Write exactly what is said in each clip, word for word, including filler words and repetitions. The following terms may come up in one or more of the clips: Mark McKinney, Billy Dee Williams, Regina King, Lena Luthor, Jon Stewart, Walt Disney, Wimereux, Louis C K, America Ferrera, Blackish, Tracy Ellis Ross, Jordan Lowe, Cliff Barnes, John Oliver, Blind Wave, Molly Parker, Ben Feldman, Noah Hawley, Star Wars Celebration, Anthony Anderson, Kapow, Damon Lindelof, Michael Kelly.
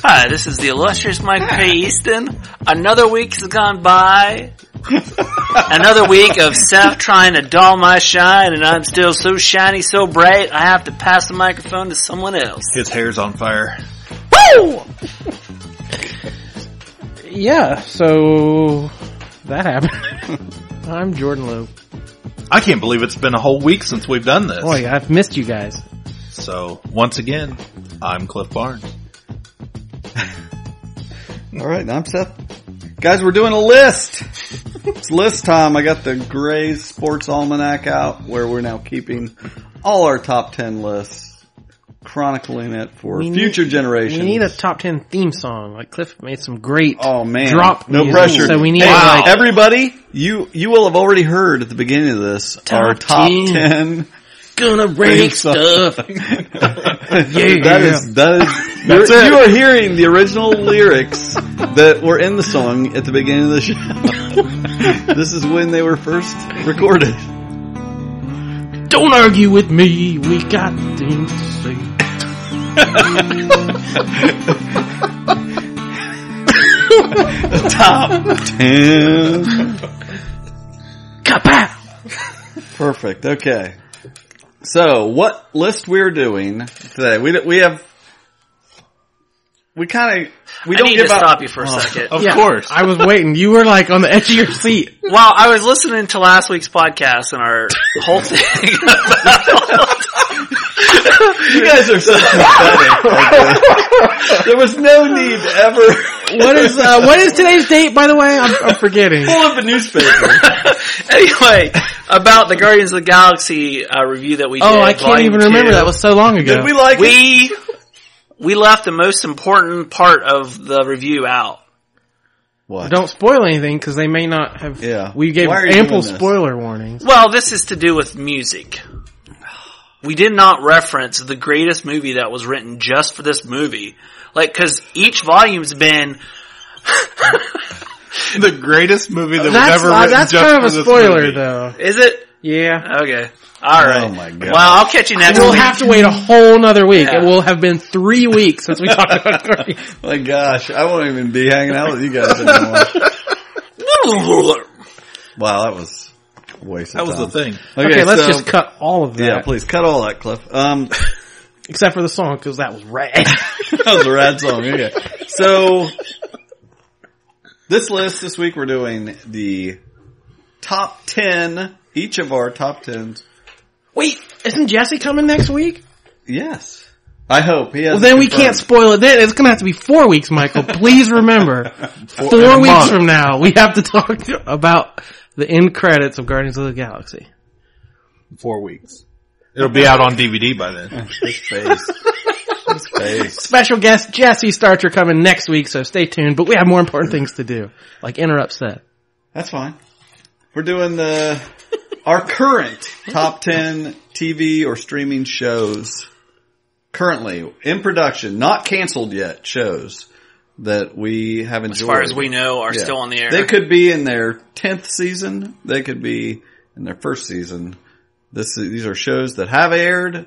Hi, this is the illustrious Michael K. Easton. Another week has gone by. Another week of Seth trying to dull my shine, and I'm still so shiny, so bright, I have to pass the microphone to someone else. His hair's on fire. Woo! Yeah, so that happened. I'm Jordan Lowe. I can't believe it's been a whole week since we've done this. Boy, I've missed you guys. So, once again, I'm Cliff Barnes. All right, I'm Seth. Guys, we're doing a list. It's list time. I got the Gray's Sports Almanac out where we're now keeping all our top ten lists, chronicling it for we future need, generations. We need a top ten theme song. Like Cliff made some great oh, man. drop no music. Pressure. So we need wow. like, everybody, you you will have already heard at the beginning of this top our top ten. ten Gonna break stuff. yeah, that is that is. That's it. You are hearing the original lyrics that were in the song at the beginning of the show. This is when they were first recorded. Don't argue with me. We got things to say. Top ten. Kapow. Perfect. Okay. So, what list we're doing today? We we have we kind of we I don't need give to up. Stop you for a oh, second. Of yeah, course, I was waiting. You were like on the edge of your seat. Wow, I was listening to last week's podcast and our whole thing. About... You guys are so pathetic. Like there was no need to ever. What is uh, what is today's date? By the way, I'm, I'm forgetting. Pull up a newspaper. Anyway, about the Guardians of the Galaxy uh, review that we did. Oh, I can't even remember. Two. That was so long ago. Did we like we, it? We left the most important part of the review out. What? Don't spoil anything because they may not have... Yeah. We gave ample spoiler warnings. Well, this is to do with music. We did not reference the greatest movie that was written just for this movie. Like, because each volume's been... The greatest movie that we've ever written. That's kind of a spoiler, though. Is it? Yeah. Okay. All right. Oh my God. Well, I'll catch you next week. We'll have to wait a whole nother week. Yeah. It will have been three weeks since we talked about Guardians. My gosh, I won't even be hanging out with you guys anymore. Wow, that was a waste of time. That was the thing. Okay, okay let's so, just cut all of that. Yeah, please cut all that, Cliff. Um, except for the song because that was rad. That was a rad song. Okay, so. This list, this week we're doing the top ten, each of our top tens. Wait, isn't Jesse coming next week? Yes. I hope. He well, then we confirmed. Can't spoil it then. It's going to have to be four weeks, Michael. Please remember, four, four weeks month. From now, we have to talk about the end credits of Guardians of the Galaxy. Four weeks. It'll be out on D V D by then. Space. Space. Special guest Jesse Starcher coming next week, so stay tuned. But we have more important things to do, like interrupt Seth. That's fine. We're doing the our current top ten T V or streaming shows currently in production, not canceled yet. Shows that we have enjoyed, as far as we know, are yeah. still on the air. They could be in their tenth season. They could be in their first season. This these are shows that have aired.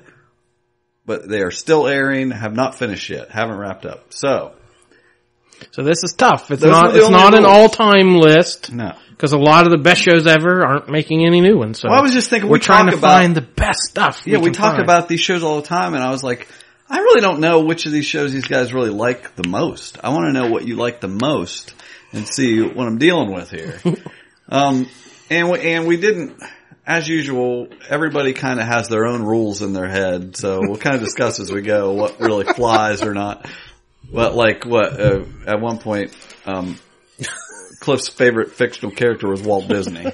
But they are still airing, have not finished yet, haven't wrapped up. So, so this is tough. It's not it's not an all-time list. No, because a lot of the best shows ever aren't making any new ones. So well, I was just thinking we're we trying to about, find the best stuff. Yeah, we, we talk find. about these shows all the time, and I was like, I really don't know which of these shows these guys really like the most. I want to know what you like the most and see what I'm dealing with here. um, and we, and we didn't. As usual, everybody kind of has their own rules in their head, so we'll kind of discuss as we go what really flies or not. But like what, uh, at one point, um, Cliff's favorite fictional character was Walt Disney.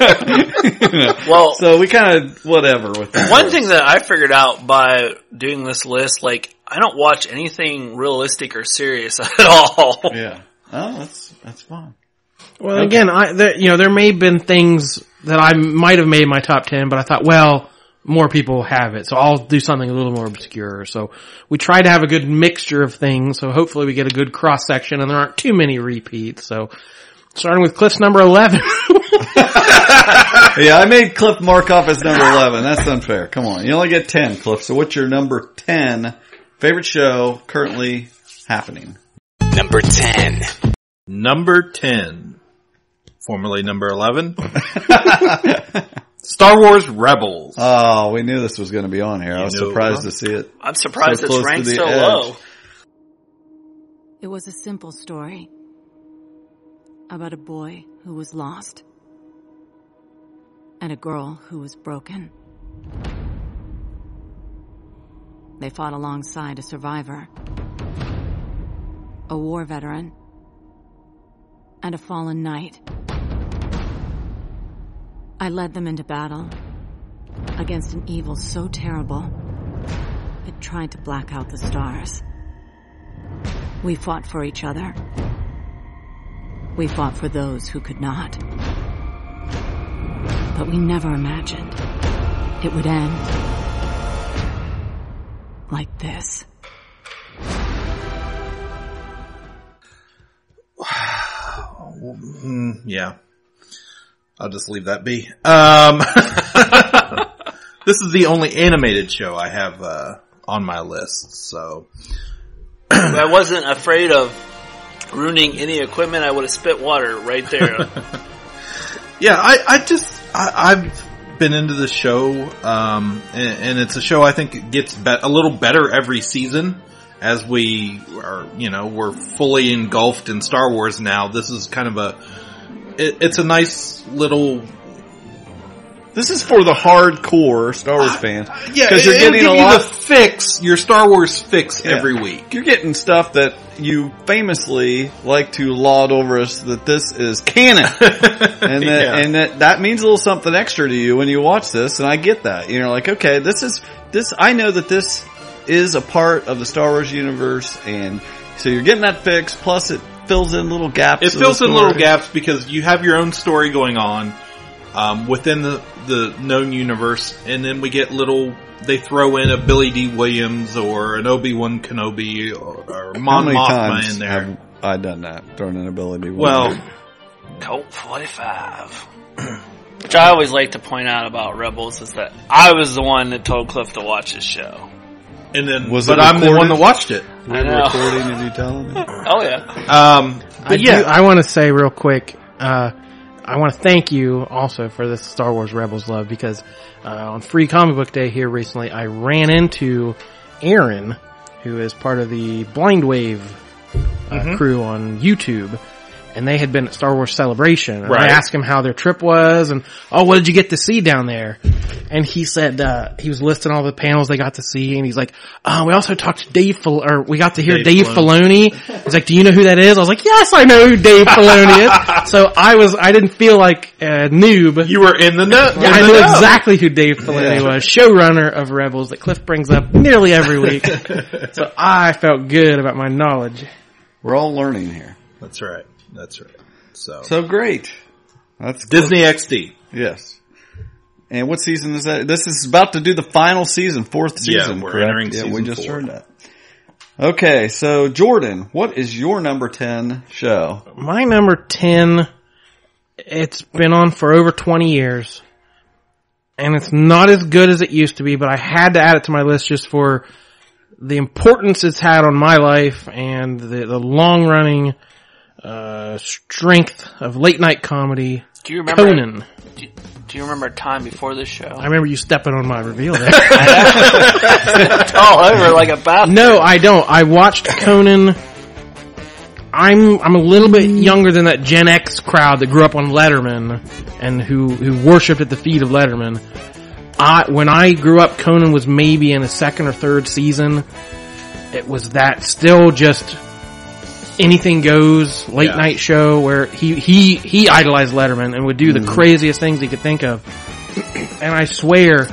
You know, well, so we kind of whatever with that. One thing that I figured out by doing this list, like, I don't watch anything realistic or serious at all. Yeah. Oh, that's that's fine. Well, okay. Again, I there, you know there may have been things that I might have made my top ten, but I thought, well, more people have it, so I'll do something a little more obscure. So we try to have a good mixture of things, so hopefully we get a good cross section, and there aren't too many repeats. So starting with Cliff's number eleven. Yeah, I made Cliff mark off as number eleven. That's unfair. Come on. You only get ten, Cliff. So what's your number ten favorite show currently happening? Number ten. Number ten. Formerly number eleven. Star Wars Rebels. Oh, we knew this was going to be on here. I was surprised to see it. I'm surprised it's ranked so low. It was a simple story about a boy who was lost and a girl who was broken. They fought alongside a survivor, a war veteran, and a fallen knight. I led them into battle against an evil so terrible it tried to black out the stars. We fought for each other. We fought for those who could not. But we never imagined it would end like this. Yeah. I'll just leave that be. Um, this is the only animated show I have uh, on my list, so. I wasn't afraid of ruining any equipment. I would have spit water right there. Yeah, I, I just, I, I've been into the show, um, and, and it's a show I think it gets be- a little better every season as we are, you know, we're fully engulfed in Star Wars now. This is kind of a, it, it's a nice little... This is for the hardcore Star Wars fans. Uh, yeah, because you're getting a lot of fix, your Star Wars fix yeah. every week. You're getting stuff that you famously like to laud over us that this is canon, and that, yeah. and that that means a little something extra to you when you watch this. And I get that. You're like, okay, this is this. I know that this is a part of the Star Wars universe, and so you're getting that fix. Plus, it fills in little gaps. It fills in little gaps because you have your own story going on. Um, within the, the known universe, and then we get little, they throw in a Billy Dee Williams or an Obi Wan Kenobi or, or Mon Mothma in there. How many times have I done that? Thrown in a Billy Dee Williams. Well, Colt forty-five. Which I always like to point out about Rebels is that I was the one that told Cliff to watch his show. And then, was but it I'm the one that watched it. Were you recording? Did you tell him? Oh yeah. Um, but I yeah, do, I want to say real quick, uh, I want to thank you also for this Star Wars Rebels love because uh, on Free Comic Book Day here recently, I ran into Aaron, who is part of the Blind Wave uh, mm-hmm. crew on YouTube, and they had been at Star Wars Celebration. Right. And I asked him how their trip was and, oh, what did you get to see down there? And he said uh, he was listing all the panels they got to see, and he's like, oh, we also talked to Dave Fil- or we got to hear Dave, Dave Filoni. Filoni. He's like, do you know who that is? I was like, yes, I know who Dave Filoni is. So I was, I didn't feel like a noob. You were in the know. Yeah, I knew know. exactly who Dave Filoni yeah. was, showrunner of Rebels that Cliff brings up nearly every week. So I felt good about my knowledge. We're all learning here. That's right. That's right. So so great. That's Disney cool. X D. Yes. And what season is that? This is about to do the final season, fourth season. Yeah, we're correct? entering yeah, season we just four. Heard that. Okay, so Jordan, what is your number ten show? My number ten, it's been on for over twenty years, and it's not as good as it used to be, but I had to add it to my list just for the importance it's had on my life and the, the long-running uh, strength of late-night comedy, do you remember, Conan. Do you- Do you remember a time before this show? I remember you stepping on my reveal there. All over like a bathroom. No, I don't. I watched Conan. I'm I'm a little bit younger than that Gen X crowd that grew up on Letterman and who, who worshipped at the feet of Letterman. I, when I grew up, Conan was maybe in a second or third season. It was that still just... anything goes late yeah. night show where he, he, he idolized Letterman and would do mm-hmm. the craziest things he could think of. And I swear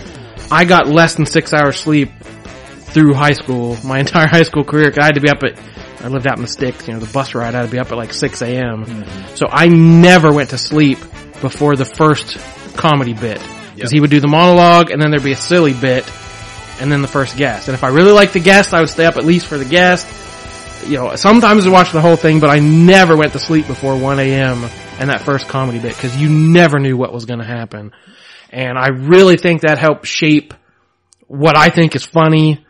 I got less than six hours sleep through high school, my entire high school career. I had to be up at, I lived out in the sticks, you know, the bus ride, I had to be up at like six a.m. Mm-hmm. So I never went to sleep before the first comedy bit. Because yep. he would do the monologue, and then there'd be a silly bit, and then the first guest. And if I really liked the guest, I would stay up at least for the guest. You know, sometimes I watched the whole thing, but I never went to sleep before one a.m. and that first comedy bit, because you never knew what was going to happen. And I really think that helped shape what I think is funny,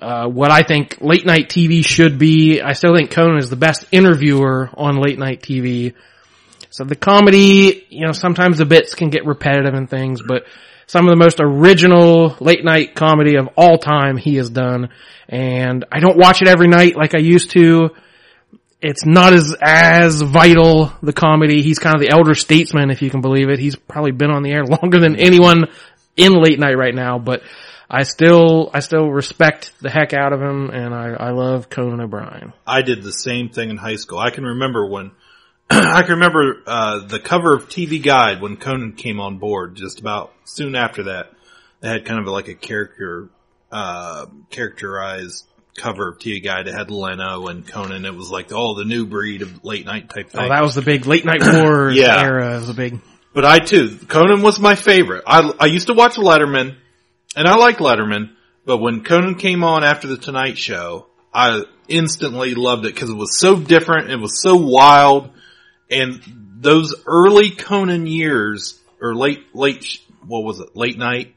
uh, what I think late night T V should be. I still think Conan is the best interviewer on late night T V. So the comedy, you know, sometimes the bits can get repetitive and things, but some of the most original late night comedy of all time he has done. And I don't watch it every night like I used to. It's not as, as vital, the comedy. He's kind of the elder statesman, if you can believe it. He's probably been on the air longer than anyone in late night right now, but I still, I still respect the heck out of him, and I, I love Conan O'Brien. I did the same thing in high school. I can remember when I can remember uh the cover of T V Guide when Conan came on board. Just about soon after that, they had kind of like a character uh characterized cover of T V Guide. It had Leno and Conan. It was like all oh, the new breed of late night type thing. Oh, that was the big late night war yeah. era. Was a big. But I too, Conan was my favorite. I I used to watch Letterman, and I liked Letterman. But when Conan came on after the Tonight Show, I instantly loved it because it was so different. It was so wild. And those early Conan years, or late, late, what was it, late night,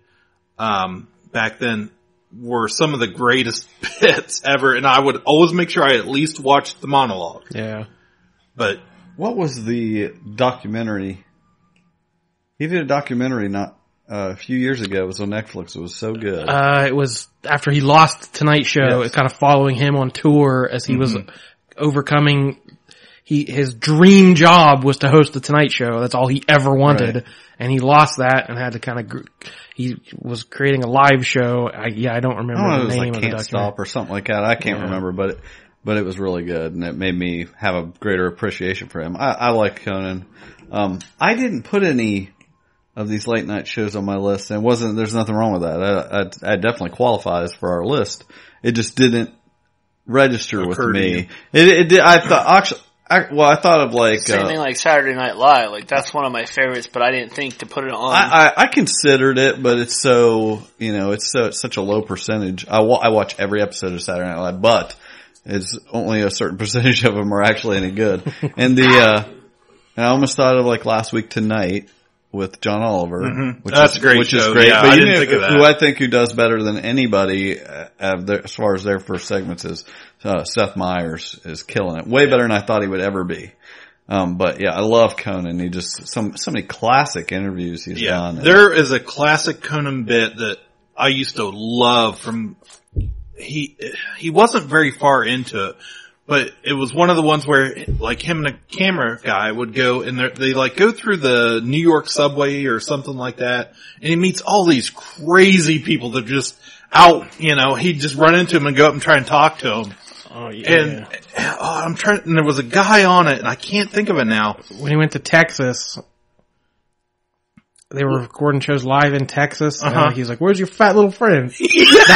um, back then, were some of the greatest bits ever. And I would always make sure I at least watched the monologue. Yeah. But what was the documentary? He did a documentary not uh, a few years ago. It was on Netflix. It was so good. Uh, it was after he lost Tonight Show. Yes. It's kind of following him on tour as he mm-hmm. was overcoming. He, his dream job was to host the Tonight Show. That's all he ever wanted. Right. And he lost that and had to kind of, gr- he was creating a live show. I, yeah, I don't remember I don't know, the name like of the documentary. Can't Stop or something like that. I can't yeah. remember, but it, but it was really good, and it made me have a greater appreciation for him. I, I like Conan. Um, I didn't put any of these late night shows on my list, and wasn't, there's nothing wrong with that. I, I, I definitely qualifies for our list. It just didn't register with me. It, it did, I thought, actually, I, well, I thought of like... Same thing uh, like Saturday Night Live. Like, that's one of my favorites, but I didn't think to put it on. I, I, I considered it, but it's so, you know, it's so it's such a low percentage. I, wa- I watch every episode of Saturday Night Live, but it's only a certain percentage of them are actually any good. And the, uh, and I almost thought of like Last Week Tonight with John Oliver. Mm-hmm. Which that's is, a great which show. Is great. Yeah, but I didn't know, think of that. Who I think who does better than anybody uh, their, as far as their first segments is uh, Seth Meyers is killing it. Way yeah. better than I thought he would ever be. Um, but yeah, I love Conan. He just, some, so many classic interviews he's yeah. done. There is a classic Conan bit that I used to love from, he, he wasn't very far into it. But it was one of the ones where, like, him and a camera guy would go, and they, like, go through the New York subway or something like that, and he meets all these crazy people that just out, you know, he'd just run into them and go up and try and talk to them. Oh, yeah. And oh, I'm trying, and there was a guy on it, and I can't think of it now. When he went to Texas, they were recording shows live in Texas, uh-huh. and he's like, "Where's your fat little friend?" Yes,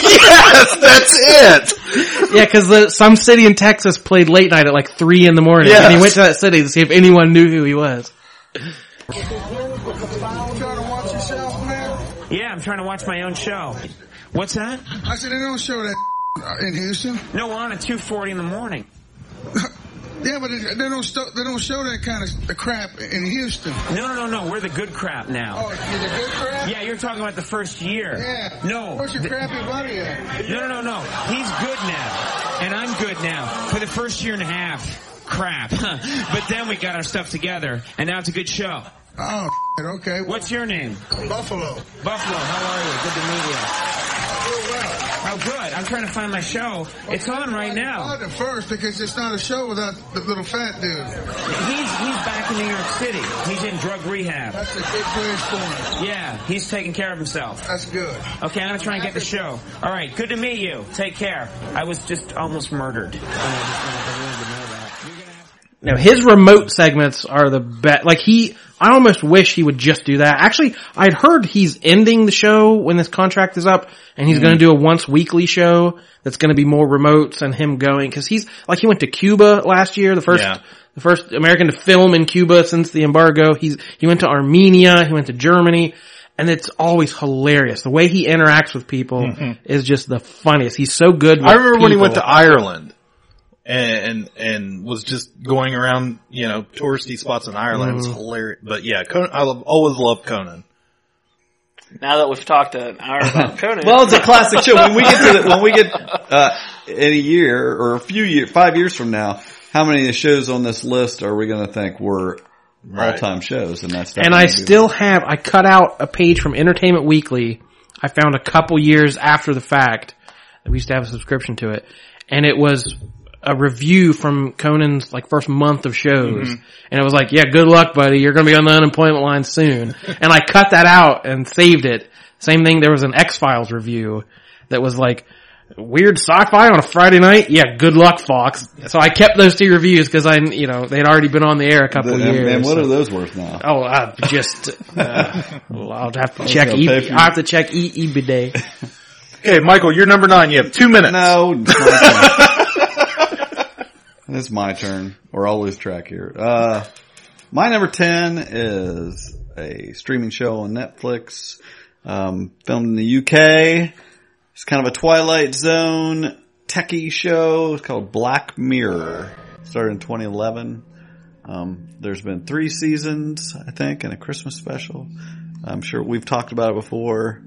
yes, that's it. Yeah, because some city in Texas played late night at like three in the morning, yes. and he went to that city to see if anyone knew who he was. Yeah, I'm trying to watch my own show. What's that? I said they don't show that in Houston. No, on at two forty in the morning. Yeah, but they don't st- they don't show that kind of crap in Houston. No, no, no, no. We're the good crap now. Oh, you're the good crap? Yeah, you're talking about the first year. Yeah. No. Where's your the- crappy buddy at? No, no, no, no. He's good now, and I'm good now for the first year and a half. Crap. But then we got our stuff together, and now it's a good show. Oh, okay. What's your name? Buffalo. Buffalo. How are you? Good to meet you. real well. Oh, good. I'm trying to find my show. Okay, it's on right now. I found it first because it's not a show without the little fat dude. He's he's back in New York City. He's in drug rehab. That's a good place for him. Yeah, he's taking care of himself. That's good. Okay, I'm going to try and get the show. All right, good to meet you. Take care. I was just almost murdered. Now, his remote segments are the best. Like, he, I almost wish he would just do that. Actually, I'd heard he's ending the show when this contract is up, and he's mm-hmm. going to do a once-weekly show that's going to be more remotes and him going. Because he's, like, he went to Cuba last year, the first yeah. the first American to film in Cuba since the embargo. He's He went to Armenia, he went to Germany, and it's always hilarious. The way he interacts with people mm-hmm. is just the funniest. He's so good with I remember people. When he went to Ireland. And, and was just going around, you know, touristy spots in Ireland. Mm. It was hilarious. But yeah, Conan, I love, always loved Conan. Now that we've talked an hour about Conan. Well, it's a classic show. When we get to the, when we get, uh, in a year or a few years, five years from now, how many of the shows on this list are we going to think were right. all-time shows? And that's, and I still that. have, I cut out a page from Entertainment Weekly. I found a couple years after the fact that we used to have a subscription to it. And it was a review from Conan's like first month of shows, mm-hmm. and it was like, yeah, good luck, buddy. You're going to be on the unemployment line soon. And I cut that out and saved it. Same thing. There was an X-Files review that was like weird sci-fi on a Friday night. Yeah, good luck, Fox. So I kept those two reviews because I, you know, they'd already been on the air a couple the, of years. And what so. are those worth now? Oh, I just, uh, well, I'll have to check. E- I'll have to check eBay. Okay, Michael, you're number nine. You have two minutes. No. It's my turn, or I'll lose track here. Uh, my number ten is a streaming show on Netflix, um, filmed in the U K. It's kind of a Twilight Zone techie show. It's called Black Mirror. It started in twenty eleven. Um, there's been three seasons, I think, and a Christmas special. I'm sure we've talked about it before.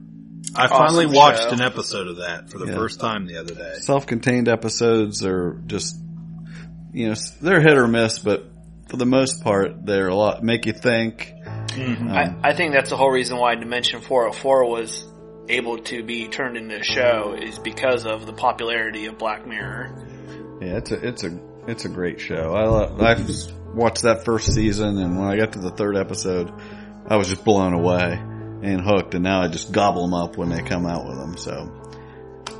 I finally awesome watched show. an episode of that for the yeah. first time the other day. Self-contained episodes are just... You know, they're hit or miss, but for the most part, they're a lot, make you think. Mm-hmm. Um, I, I think that's the whole reason why Dimension four oh four was able to be turned into a show is because of the popularity of Black Mirror. Yeah, it's a, it's a, it's a great show. I love, I watched that first season, and when I got to the third episode, I was just blown away and hooked, and now I just gobble them up when they come out with them, so.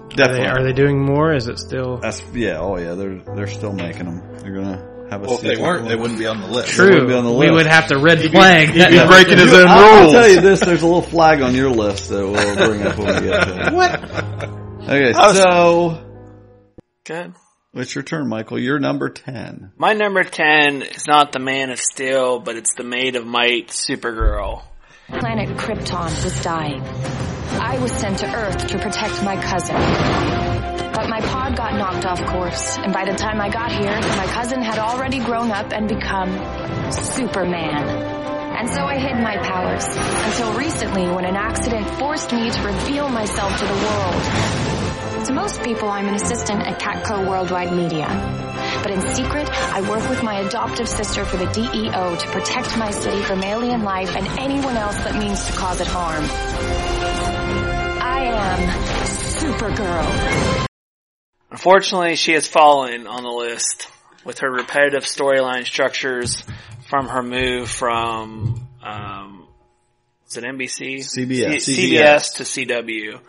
Definitely. Are they, are they doing more? Is it still? That's, yeah, oh yeah, they're they're still making them. They're gonna have a. Well, if they weren't, they wouldn't be on the list. True, be on the list. We would have to red flag. He'd be, he'd be breaking his own rules. I'll tell you this: there's a little flag on your list that we'll bring up when we get to it. What? Okay, so good. It's your turn, Michael. You're number ten. My number ten is not the Man of Steel, but it's the Maid of Might, Supergirl. Planet Krypton was dying. I was sent to Earth to protect my cousin. But my pod got knocked off course, and by the time I got here, my cousin had already grown up and become Superman. And so I hid my powers, until recently when an accident forced me to reveal myself to the world. To most people, I'm an assistant at Catco Worldwide Media. But in secret, I work with my adoptive sister for the D E O to protect my city from alien life and anyone else that means to cause it harm. I am Supergirl. Unfortunately, she has fallen on the list with her repetitive storyline structures from her move from, um, is it N B C? C B S. C- CBS to C W.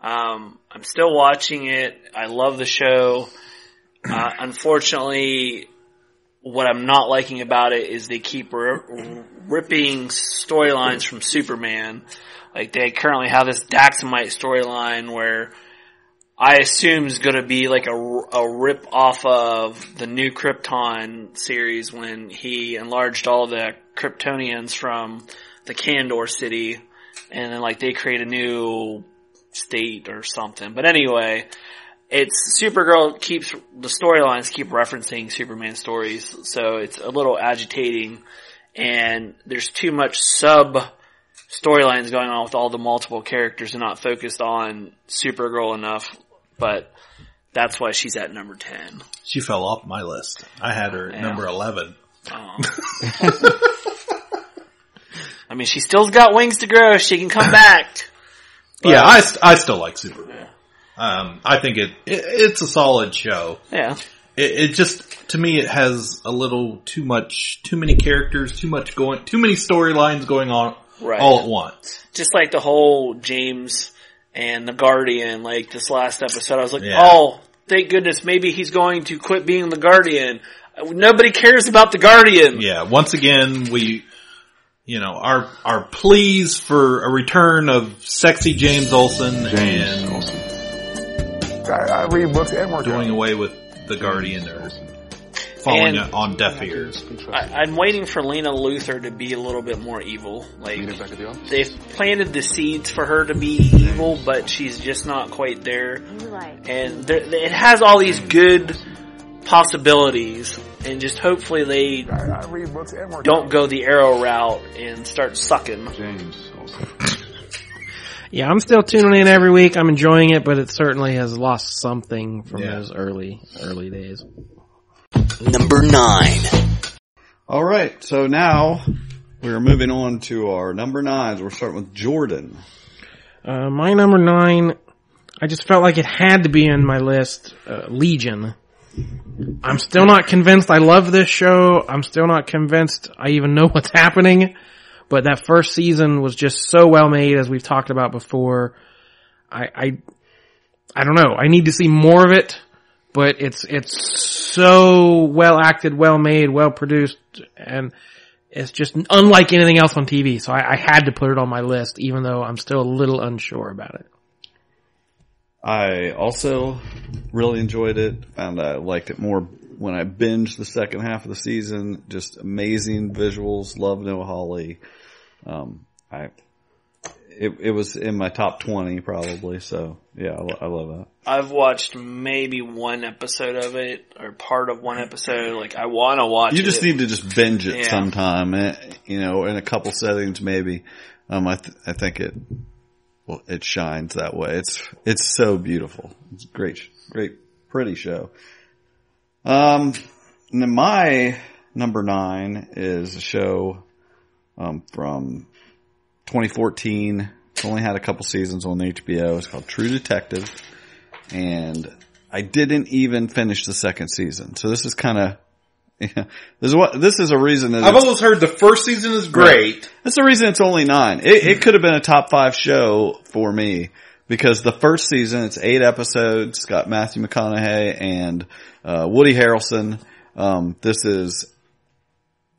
Um, I'm still watching it. I love the show. Uh, unfortunately, what I'm not liking about it is they keep r- ripping storylines from Superman. Like, they currently have this Daxamite storyline where I assume is going to be like a, a rip-off of the new Krypton series when he enlarged all the Kryptonians from the Kandor city. And then, like, they create a new state or something. But anyway, it's Supergirl keeps – the storylines keep referencing Superman stories. So it's a little agitating. And there's too much sub – storylines going on with all the multiple characters and not focused on Supergirl enough, but that's why she's at number ten. She fell off my list. I had her at yeah. number eleven. Um, I mean, she still's got wings to grow. She can come back. But, yeah, I, I still like Supergirl. Um, I think it, it it's a solid show. Yeah. It, it just, to me, it has a little too much, too many characters, too much going, too many storylines going on right. all at once. Just like the whole James and the Guardian, like this last episode, I was like, yeah. oh, thank goodness, maybe he's going to quit being the Guardian. Nobody cares about the Guardian. Yeah, once again, we, you know, our, our pleas for a return of sexy James Olsen James and Olsen. I, I read books and we're doing away with the Guardian or falling and on deaf ears. I, I'm waiting for Lena Luthor to be a little bit more evil. Like, they've planted the seeds for her to be evil, but she's just not quite there. And there, it has all these good possibilities, and just hopefully they don't go the Arrow route and start sucking. James also. Yeah, I'm still tuning in every week. I'm enjoying it, but it certainly has lost something from yeah. those early, early days. Number nine. All right, so now we're moving on to our number nines. We're starting with Jordan. Uh, my number nine, I just felt like it had to be in my list, uh, Legion. I'm still not convinced I love this show. I'm still not convinced I even know what's happening. But that first season was just so well made, as we've talked about before. I, I, I don't know. I need to see more of it, but it's, it's so well acted, well made, well produced, and it's just unlike anything else on T V. So I, I had to put it on my list, even though I'm still a little unsure about it. I also really enjoyed it. Found I liked it more when I binged the second half of the season. Just amazing visuals. Love Noah Hawley. Um, I, it, it was in my top twenty probably. So yeah, I, I love that. I've watched maybe one episode of it or part of one episode. Like I want to watch it. You just it. need to just binge it yeah. sometime, you know, in a couple settings maybe. Um, I, th- I think it, well, it shines that way. It's, it's so beautiful. It's a great, great, pretty show. Um, my number nine is a show, um, from twenty fourteen. It's only had a couple seasons on H B O. It's called True Detective. And I didn't even finish the second season. So this is kind of, yeah, this is what, this is a reason that I've always heard the first season is great. Right. That's the reason it's only nine. It, it could have been a top five show for me. Because the first season, it's eight episodes. It's got Matthew McConaughey and uh Woody Harrelson. Um, this is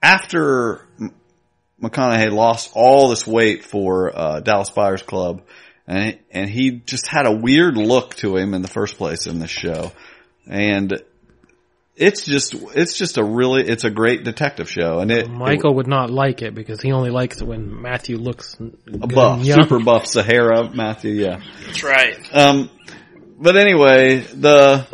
after McConaughey lost all this weight for uh Dallas Buyers Club, and and he just had a weird look to him in the first place in this show. And it's just it's just a really it's a great detective show. And it, Michael it, would not like it because he only likes it when Matthew looks a buff, super buff Sahara Matthew. Yeah, that's right. Um, but anyway, the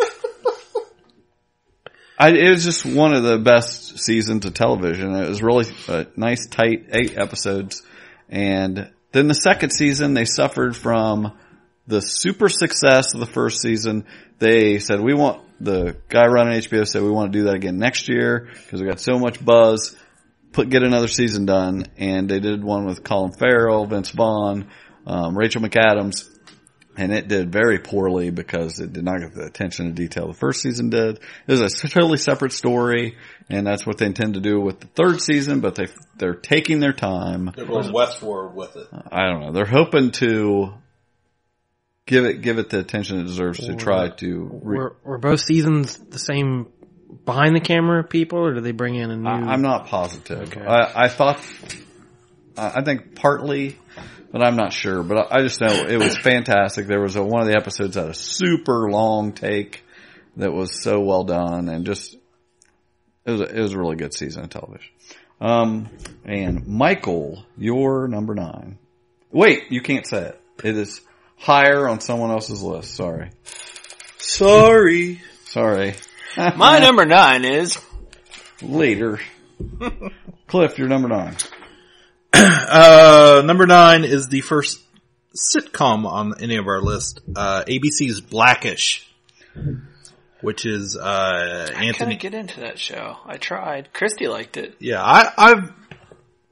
I, it was just one of the best seasons of television. It was really a nice, tight eight episodes, and then the second season they suffered from the super success of the first season. They said we want. The guy running H B O said we want to do that again next year because we got so much buzz. Put get another season done, and they did one with Colin Farrell, Vince Vaughn, um, Rachel McAdams, and it did very poorly because it did not get the attention to detail the first season did. It was a totally separate story, and that's what they intend to do with the third season. But they they're taking their time. They're going westward with it. I don't know. They're hoping to. Give it, give it the attention it deserves to try to. Re- were, were both seasons the same behind the camera people, or did they bring in a new? I, I'm not positive. Okay. I, I thought, I think partly, but I'm not sure. But I, I just know it was fantastic. There was a, one of the episodes had a super long take that was so well done, and just it was a, it was a really good season of television. Um, and Michael, your number nine. Wait, you can't say it. It is. Higher on someone else's list. Sorry. Sorry. Sorry. My number nine is... Later. Cliff, you're number nine. Uh, number nine is the first sitcom on any of our list. Uh, A B C's Blackish. Which is uh, Anthony... I couldn't get into that show. I tried. Christy liked it. Yeah, I, I've...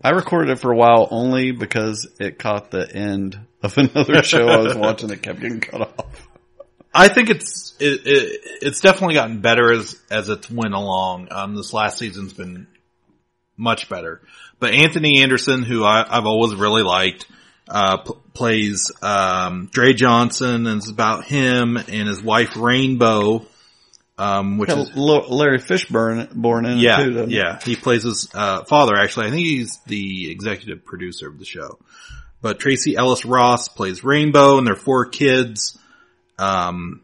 I recorded it for a while only because it caught the end... of another show I was watching that kept getting cut off. I think it's it, it, it's definitely gotten better as as it's went along. Um, this last season's been much better. But Anthony Anderson, who I, I've always really liked, uh, p- plays um, Dre Johnson, and it's about him and his wife Rainbow, um, which is Larry Fishburne born in yeah, it too. Doesn't yeah, he plays his uh, father. Actually, I think he's the executive producer of the show. But Tracy Ellis Ross plays Rainbow, and their four kids. Um,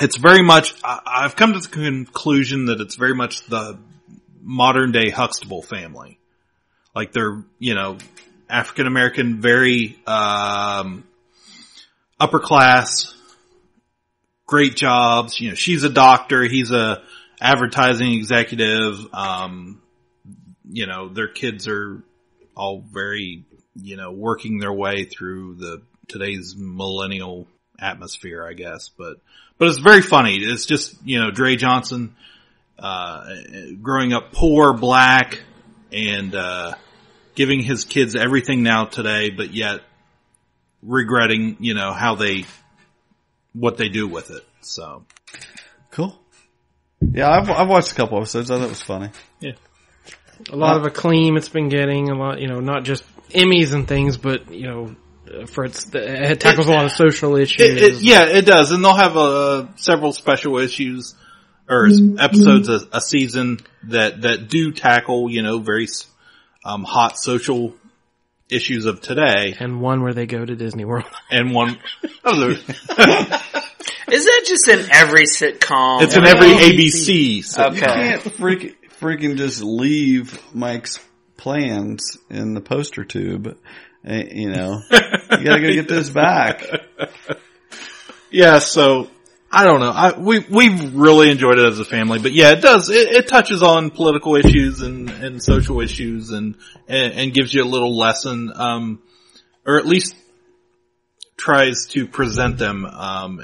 it's very much, I, I've come to the conclusion that it's very much the modern day Huxtable family. Like they're, you know, African American, very, um, upper class, great jobs. You know, she's a doctor. He's a advertising executive. Um, you know, their kids are all very, you know, working their way through the today's millennial atmosphere, I guess, but but it's very funny. It's just, you know, Dre Johnson uh growing up poor, black, and uh giving his kids everything now today, but yet regretting, you know, how they what they do with it. So cool. Yeah, I've, I've watched a couple episodes. I thought it was funny. Yeah, a lot uh, of acclaim it's been getting. A lot, you know, not just Emmys and things, but you know. For its, it tackles a lot of social issues. It, it, yeah, it does, and they'll have uh, several special issues or episodes a, a season that that do tackle, you know, very um, hot social issues of today. And one where they go to Disney World. And one. Oh, is that just in every sitcom? It's in every A B C sitcom. Okay. I can't freaking freaking just leave Mike's plans in the poster tube. You know, you gotta go get this back. Yeah, so I don't know. I, we we've really enjoyed it as a family, but yeah, it does. It, it touches on political issues and, and social issues, and, and and gives you a little lesson, um, or at least tries to present them, um,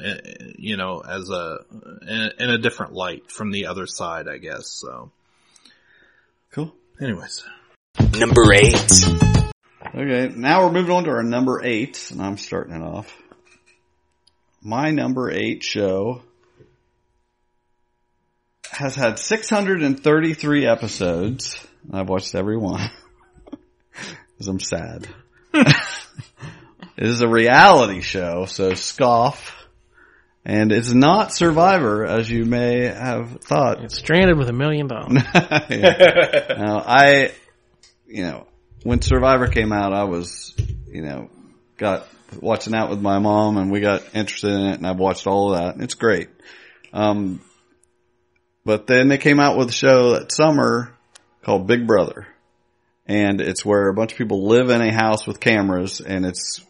you know, as a in, in a different light from the other side, I guess. So cool. Anyways, number eight. Okay, now we're moving on to our number eight, and I'm starting it off. My number eight show has had six hundred thirty-three episodes, and I've watched every one, because I'm sad. It is a reality show, so scoff, and it's not Survivor, as you may have thought. It's Stranded with a Million Bones. Yeah. Now, I, you know, when Survivor came out, I was, you know, got watching out with my mom, and we got interested in it, and I've watched all of that, and it's great. Um, but then they came out with a show that summer called Big Brother, and it's where a bunch of people live in a house with cameras, and it's,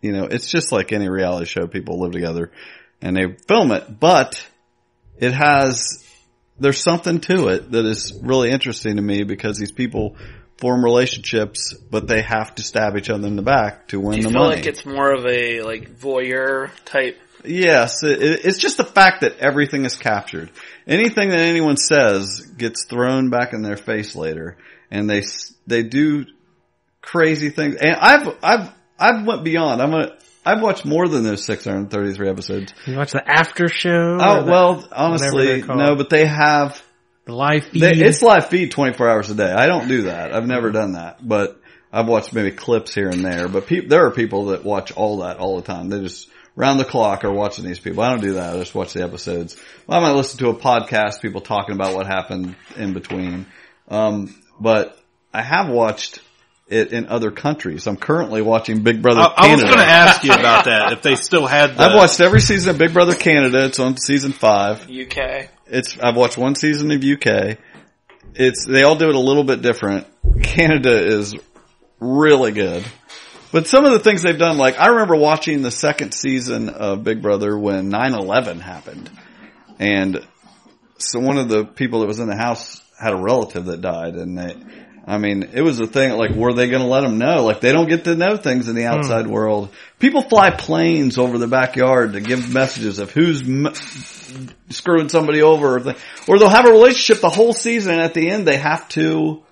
you know, it's just like any reality show. People live together, and they film it, but it has, there's something to it that is really interesting to me, because these people form relationships, but they have to stab each other in the back to win the money. Do you feel like it's more of a like voyeur type? Yes, it, it's just the fact that everything is captured. Anything that anyone says gets thrown back in their face later, and they they do crazy things. And I've I've I've went beyond. I'm a I've watched more than those six hundred thirty-three episodes. You watch the after show? Oh, well, the, honestly, no, but they have. The live feed. They, it's live feed twenty-four hours a day. I don't do that. I've never done that, but I've watched maybe clips here and there, but pe- there are people that watch all that all the time. They just round the clock are watching these people. I don't do that. I just watch the episodes. Well, I might listen to a podcast, people talking about what happened in between. Um, but I have watched it in other countries. I'm currently watching Big Brother I, Canada. I was going to ask you about that, if they still had the... I've watched every season of Big Brother Canada. It's on season five. U K. It's, I've watched one season of U K. It's, they all do it a little bit different. Canada is really good. But some of the things they've done, like, I remember watching the second season of Big Brother when nine eleven happened. And so one of the people that was in the house had a relative that died, and they, I mean, it was a thing, like, were they going to let them know? Like, they don't get to know things in the outside mm. world. People fly planes over the backyard to give messages of who's m- screwing somebody over. Or, they, or they'll have a relationship the whole season, and at the end they have to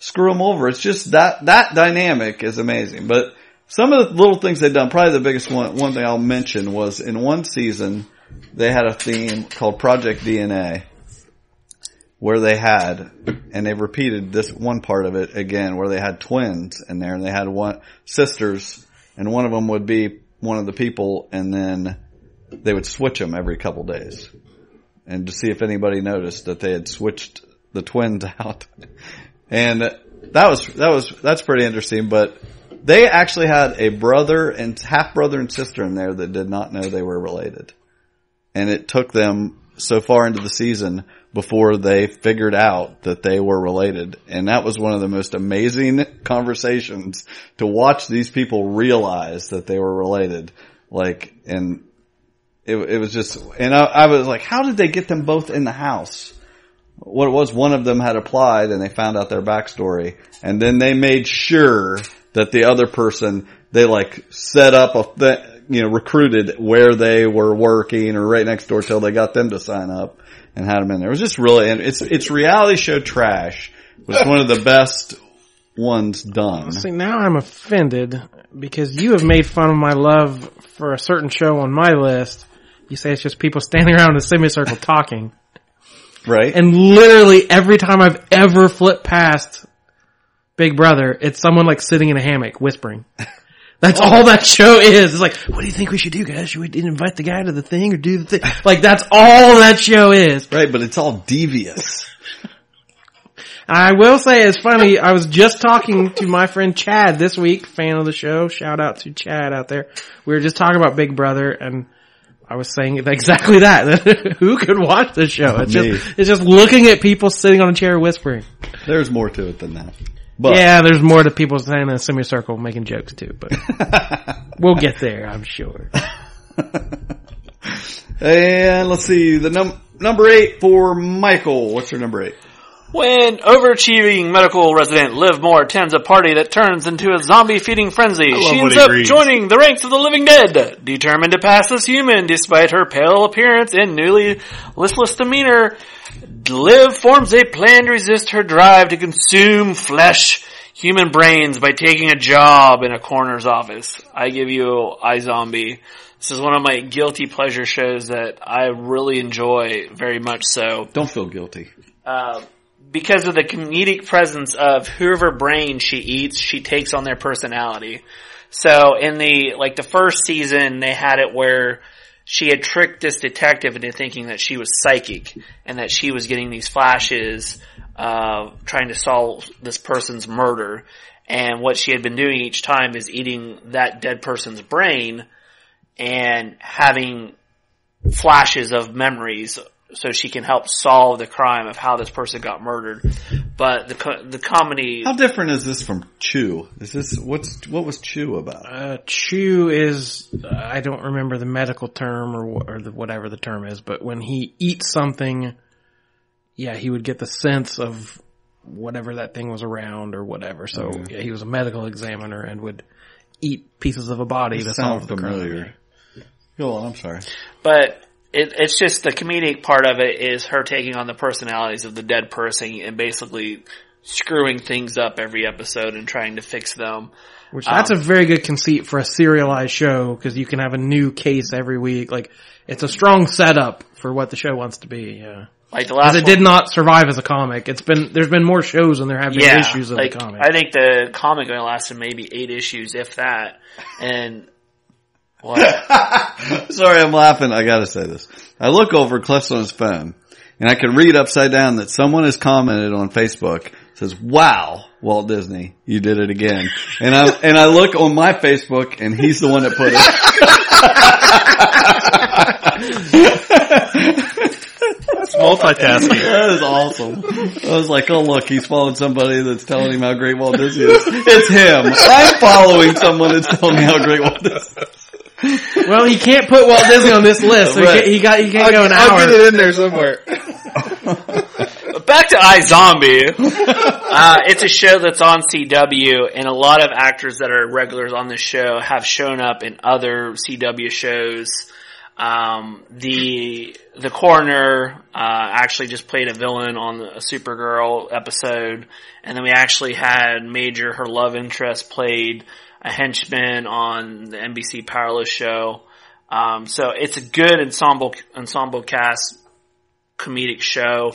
screw them over. It's just that, that dynamic is amazing. But some of the little things they've done, probably the biggest one, one thing I'll mention was in one season, they had a theme called Project D N A where they had, and they repeated this one part of it again, where they had twins in there and they had one sisters and one of them would be one of the people and then they would switch them every couple days and to see if anybody noticed that they had switched the twins out. And that was, that was, that's pretty interesting, but they actually had a brother and half brother and sister in there that did not know they were related. And it took them so far into the season before they figured out that they were related. And that was one of the most amazing conversations to watch these people realize that they were related. Like, and it, it was just, and I, I was like, how did they get them both in the house? What it was, one of them had applied and they found out their backstory. And then they made sure that the other person, they like set up a, th- you know, recruited where they were working or right next door till they got them to sign up and had them in there. It was just really, and it's, it's reality show trash. It was one of the best ones done. See, now I'm offended because you have made fun of my love for a certain show on my list. You say it's just people standing around in a semicircle talking. Right. And literally every time I've ever flipped past Big Brother, it's someone like sitting in a hammock whispering. That's all that show is. It's like, what do you think we should do, guys? Should we invite the guy to the thing or do the thing? Like, that's all that show is. Right, but it's all devious. I will say, it's funny, I was just talking to my friend Chad this week, fan of the show. Shout out to Chad out there. We were just talking about Big Brother, and I was saying exactly that. Who could watch this show? It's just, it's just looking at people sitting on a chair whispering. There's more to it than that. But. Yeah, there's more to people standing in a semicircle making jokes too, but we'll get there, I'm sure. And let's see, the num- number eight for Michael. What's your number eight? When overachieving medical resident Liv Moore attends a party that turns into a zombie-feeding frenzy, she ends up reads. joining the ranks of the living dead, determined to pass as human despite her pale appearance and newly listless demeanor. Liv forms a plan to resist her drive to consume flesh, human brains, by taking a job in a coroner's office. I give you iZombie. This is one of my guilty pleasure shows that I really enjoy very much so. Don't feel guilty. Uh, because of the comedic presence of whoever brain she eats, she takes on their personality. So in the, like the first season, they had it where she had tricked this detective into thinking that she was psychic and that she was getting these flashes uh trying to solve this person's murder. And what she had been doing each time is eating that dead person's brain and having flashes of memories so she can help solve the crime of how this person got murdered. But the co- the comedy... How different is this from Chew? Is this what's what was Chew about? Uh, Chew is uh, I don't remember the medical term or or the, whatever the term is, but when he eats something, yeah, he would get the sense of whatever that thing was around or whatever. So mm-hmm. yeah, he was a medical examiner and would eat pieces of a body to solve the crime. Go on, I'm sorry, but. It, it's just the comedic part of it is her taking on the personalities of the dead person and basically screwing things up every episode and trying to fix them. Which that's um, a very good conceit for a serialized show because you can have a new case every week. Like it's a strong setup for what the show wants to be. Yeah, like the last because it one, did not survive as a comic. It's been there's been more shows than there have been yeah, issues of like, the comic. I think the comic only lasted maybe eight issues, if that, and. What? Sorry, I'm laughing. I gotta say this. I look over Cliff's on his phone, and I can read upside down that someone has commented on Facebook. Says, "Wow, Walt Disney, you did it again." And I and I look on my Facebook, and he's the one that put it. That's multitasking. That is awesome. I was like, oh look, he's following somebody that's telling him how great Walt Disney is. It's him. I'm following someone that's telling me how great Walt Disney is. Well, he can't put Walt Disney on this list. So right. he, he got. He can't I'll, go an I'll hour. I'll get it in there somewhere. Back to iZombie. Uh, it's a show that's on C W, and a lot of actors that are regulars on this show have shown up in other C W shows. Um, the the coroner uh, actually just played a villain on a Supergirl episode, and then we actually had Major, her love interest, played a henchman on the N B C Powerless show. Um, so it's a good ensemble, ensemble cast comedic show.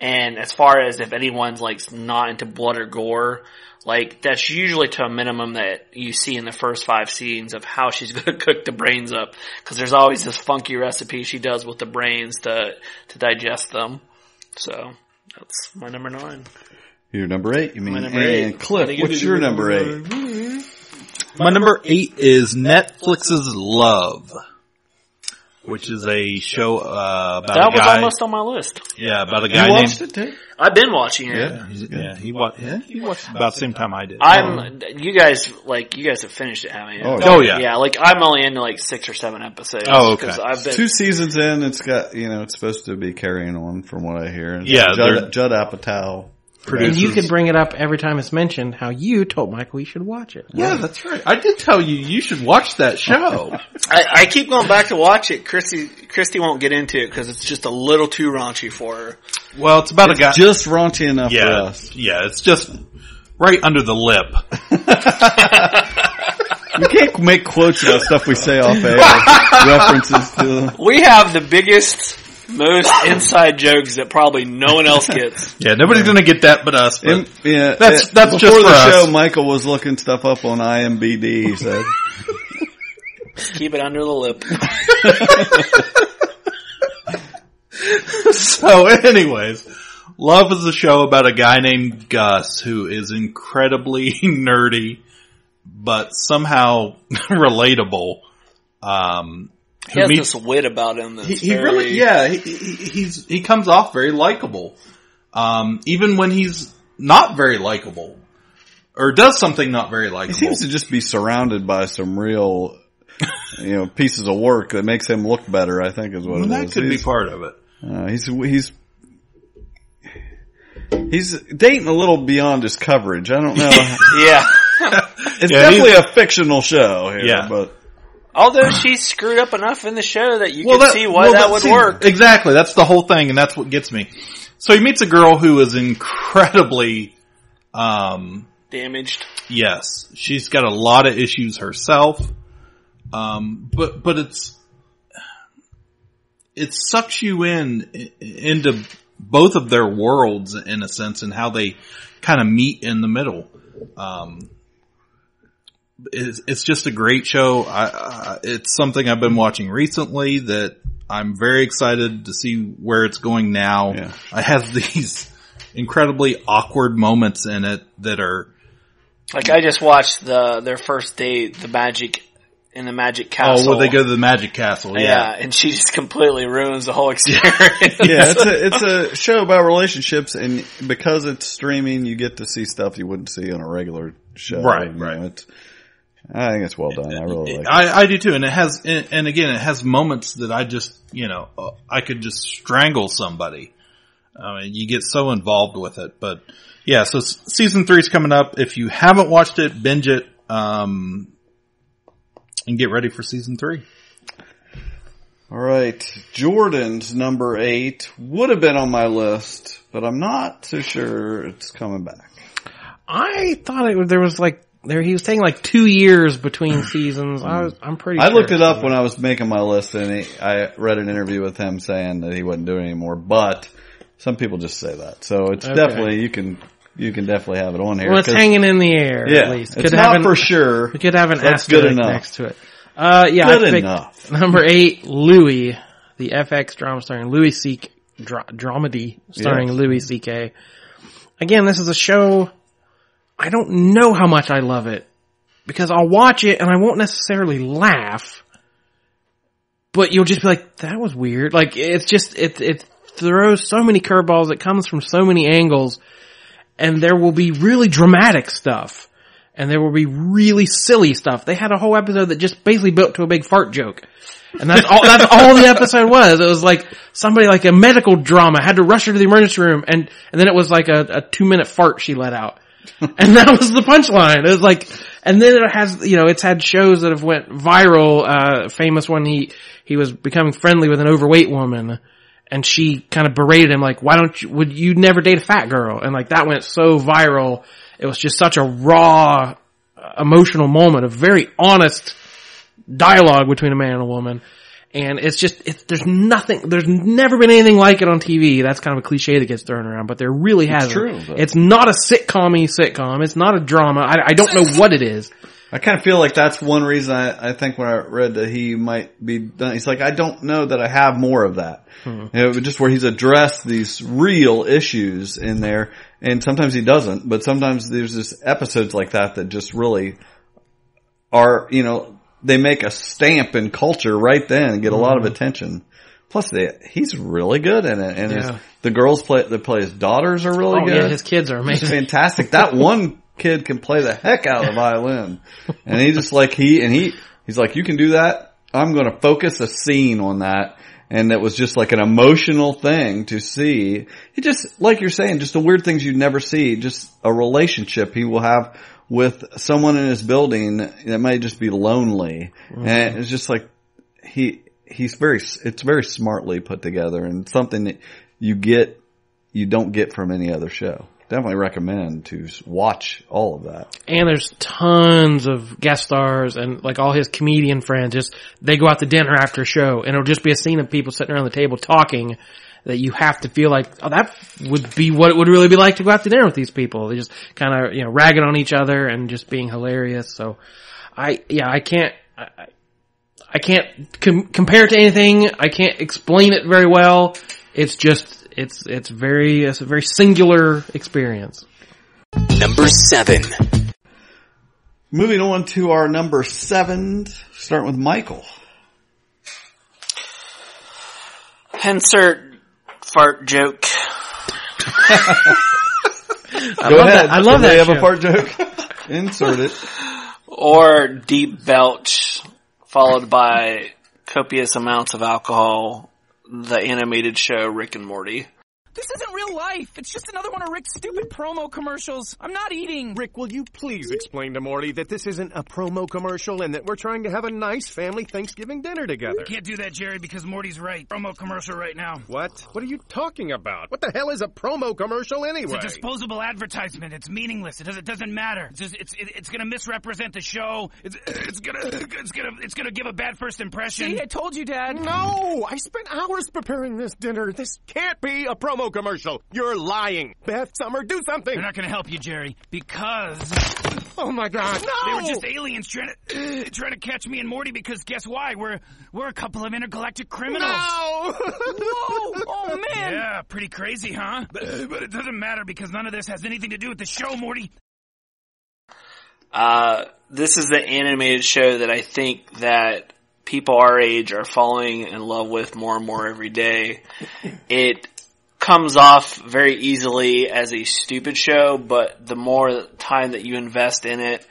And as far as if anyone's like not into blood or gore, like that's usually to a minimum that you see in the first five scenes of how she's going to cook the brains up. Cause there's always this funky recipe she does with the brains to, to digest them. So that's my number nine. Your number eight, you mean? My number eight. And Cliff, what's your number eight? My number eight is Netflix's Love, which is a show uh, about that a guy. That was almost on my list. Yeah, about a guy you watched named. It too? I've been watching it. Yeah, yeah, he, wa- yeah, he watched about, about the same time I did. I'm. You guys like you guys have finished it, haven't you? Oh, oh yeah, yeah. Like I'm only into like six or seven episodes. Oh, okay. I've been, two seasons in, it's got you know it's supposed to be carrying on from what I hear. It's yeah, like Judd, Judd Apatow. Producers. And you can bring it up every time it's mentioned how you told Michael you should watch it. Yeah, right. That's right. I did tell you you should watch that show. I, I keep going back to watch it. Christy, Christy won't get into it because it's just a little too raunchy for her. Well, it's about it's a guy. Just raunchy enough yeah, for us. Yeah, it's just right under the lip. We can't make quotes about stuff we say off air. References to them. We have the biggest... most inside jokes that probably no one else gets. Yeah, nobody's going to get that but us. But and, yeah, that's it, that's just for the us. Show, Michael was looking stuff up on I M D B. So. Keep it under the lip. So, anyways, Love is a show about a guy named Gus who is incredibly nerdy, but somehow relatable. Um... He has meets, this wit about him that's he, he fairly... really, yeah, he, he, he's, he comes off very likable. Um, even when he's not very likable. Or does something not very likable. He seems to just be surrounded by some real, you know, pieces of work that makes him look better, I think is what well, it that is. That could he's, be part of it. Uh, he's, he's, he's dating a little beyond his coverage. I don't know. Yeah. It's yeah, definitely a fictional show here, yeah. But. Although she's screwed up enough in the show that you well, can that, see why well, that would see, work. Exactly. That's the whole thing, and that's what gets me. So he meets a girl who is incredibly... Um, damaged. Yes. She's got a lot of issues herself. Um, but but it's... It sucks you in into both of their worlds, in a sense, and how they kind of meet in the middle. Um It's just a great show. I, uh, it's something I've been watching recently that I'm very excited to see where it's going now. Yeah. It has these incredibly awkward moments in it that are like I just watched the their first date, the magic in the magic castle. Oh, well, they go to the magic castle. Yeah, yeah and she just completely ruins the whole experience. Yeah, it's a, it's a show about relationships, and because it's streaming, you get to see stuff you wouldn't see on a regular show. Right, you know, right. It's, I think it's well done. I really like it. I, I do too. And it has, and, and again, it has moments that I just, you know, I could just strangle somebody. I mean, you get so involved with it, but yeah, so season three is coming up. If you haven't watched it, binge it, um, and get ready for season three. All right. Jordan's number eight would have been on my list, but I'm not so sure it's coming back. I thought it, there was like, There, he was saying like two years between seasons. I was, I'm pretty. I sure looked it up when I was making my list, and he, I read an interview with him saying that he wasn't doing it anymore. But some people just say that, so it's okay. Definitely you can you can definitely have it on here. Well, it's hanging in the air. Yeah, at least. Could it's have not an, for sure. We could have an that's asterisk next to it. Uh, yeah, good I enough. Number eight, Louis, the F X drama starring Louis C. Dra- dramedy starring yes. Louis C K. Again, this is a show. I don't know how much I love it because I'll watch it and I won't necessarily laugh, but you'll just be like, that was weird. Like it's just, it, it throws so many curveballs. It comes from so many angles and there will be really dramatic stuff and there will be really silly stuff. They had a whole episode that just basically built to a big fart joke. And that's all, that's all the episode was. It was like somebody like a medical drama had to rush her to the emergency room and, and then it was like a, a two minute fart she let out. And that was the punchline. It was like, and then it has, you know, it's had shows that have went viral, uh, famous one, he, he was becoming friendly with an overweight woman and she kind of berated him like, why don't you, would you never date a fat girl? And like that went so viral. It was just such a raw, emotional moment, a very honest dialogue between a man and a woman. And it's just, it's, there's nothing, there's never been anything like it on T V. That's kind of a cliche that gets thrown around, but there really hasn't. It's true. It's not a sitcom-y sitcom. It's not a drama. I, I don't know what it is. I kind of feel like that's one reason I, I think when I read that he might be done. He's like, I don't know that I have more of that. Hmm. You know, just where he's addressed these real issues in there. And sometimes he doesn't, but sometimes there's just episodes like that that just really are, you know, they make a stamp in culture right then and get a lot of attention. Plus, they, he's really good in it. And yeah. his, the girls play, that play his daughters are really oh, good. Yeah, his kids are amazing. He's fantastic. That one kid can play the heck out of the violin. And he just like, he, and he, he's like, you can do that. I'm going to focus a scene on that. And it was just like an emotional thing to see. It just, like you're saying, just the weird things you never see, just a relationship he will have with someone in his building that might just be lonely. Mm-hmm. And it's just like he, he's very, it's very smartly put together and something that you get, you don't get from any other show. Definitely recommend to watch all of that. And there's tons of guest stars and like all his comedian friends, just they go out to dinner after a show and it'll just be a scene of people sitting around the table talking that you have to feel like, oh, that would be what it would really be like to go out to dinner with these people. They just kind of, you know, ragging on each other and just being hilarious. So I, yeah, I can't, I, I can't com- compare it to anything. I can't explain it very well. It's just, It's it's very it's a very singular experience. Number seven. Moving on to our number seven, starting with Michael. Insert fart joke. I Go love ahead. That. I love Did that. They have show. A fart joke. Insert it. Or deep belch, followed by copious amounts of alcohol. The animated show Rick and Morty. This isn't real life. It's just another one of Rick's stupid promo commercials. I'm not eating. Rick, will you please explain to Morty that this isn't a promo commercial and that we're trying to have a nice family Thanksgiving dinner together? Can't do that, Jerry, because Morty's right. Promo commercial right now. What? What are you talking about? What the hell is a promo commercial anyway? It's a disposable advertisement. It's meaningless. It doesn't, it doesn't matter. It's just, it's, it, it's going to misrepresent the show. It's, it's going to it's gonna, it's gonna give a bad first impression. See, I told you, Dad. No, I spent hours preparing this dinner. This can't be a promo commercial. You're lying. Beth, Summer, do something. They're not going to help you, Jerry, because... Oh, my God. No! They were just aliens trying to, uh, trying to catch me and Morty because guess why? We're we're a couple of intergalactic criminals. No! Whoa! Oh, man! Yeah, pretty crazy, huh? But, but it doesn't matter because none of this has anything to do with the show, Morty. Uh, this is the animated show that I think that people our age are falling in love with more and more every day. It... comes off very easily as a stupid show, but the more time that you invest in it,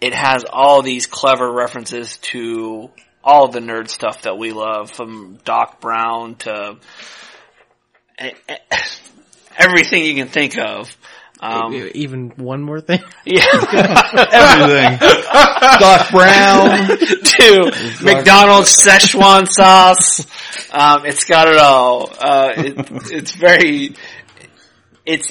it has all these clever references to all the nerd stuff that we love, from Doc Brown to everything you can think of. Um, Even one more thing? Yeah. Everything. Doc Brown. to McDonald's Szechuan sauce. Um, it's got it all. Uh, it, it's very, it's.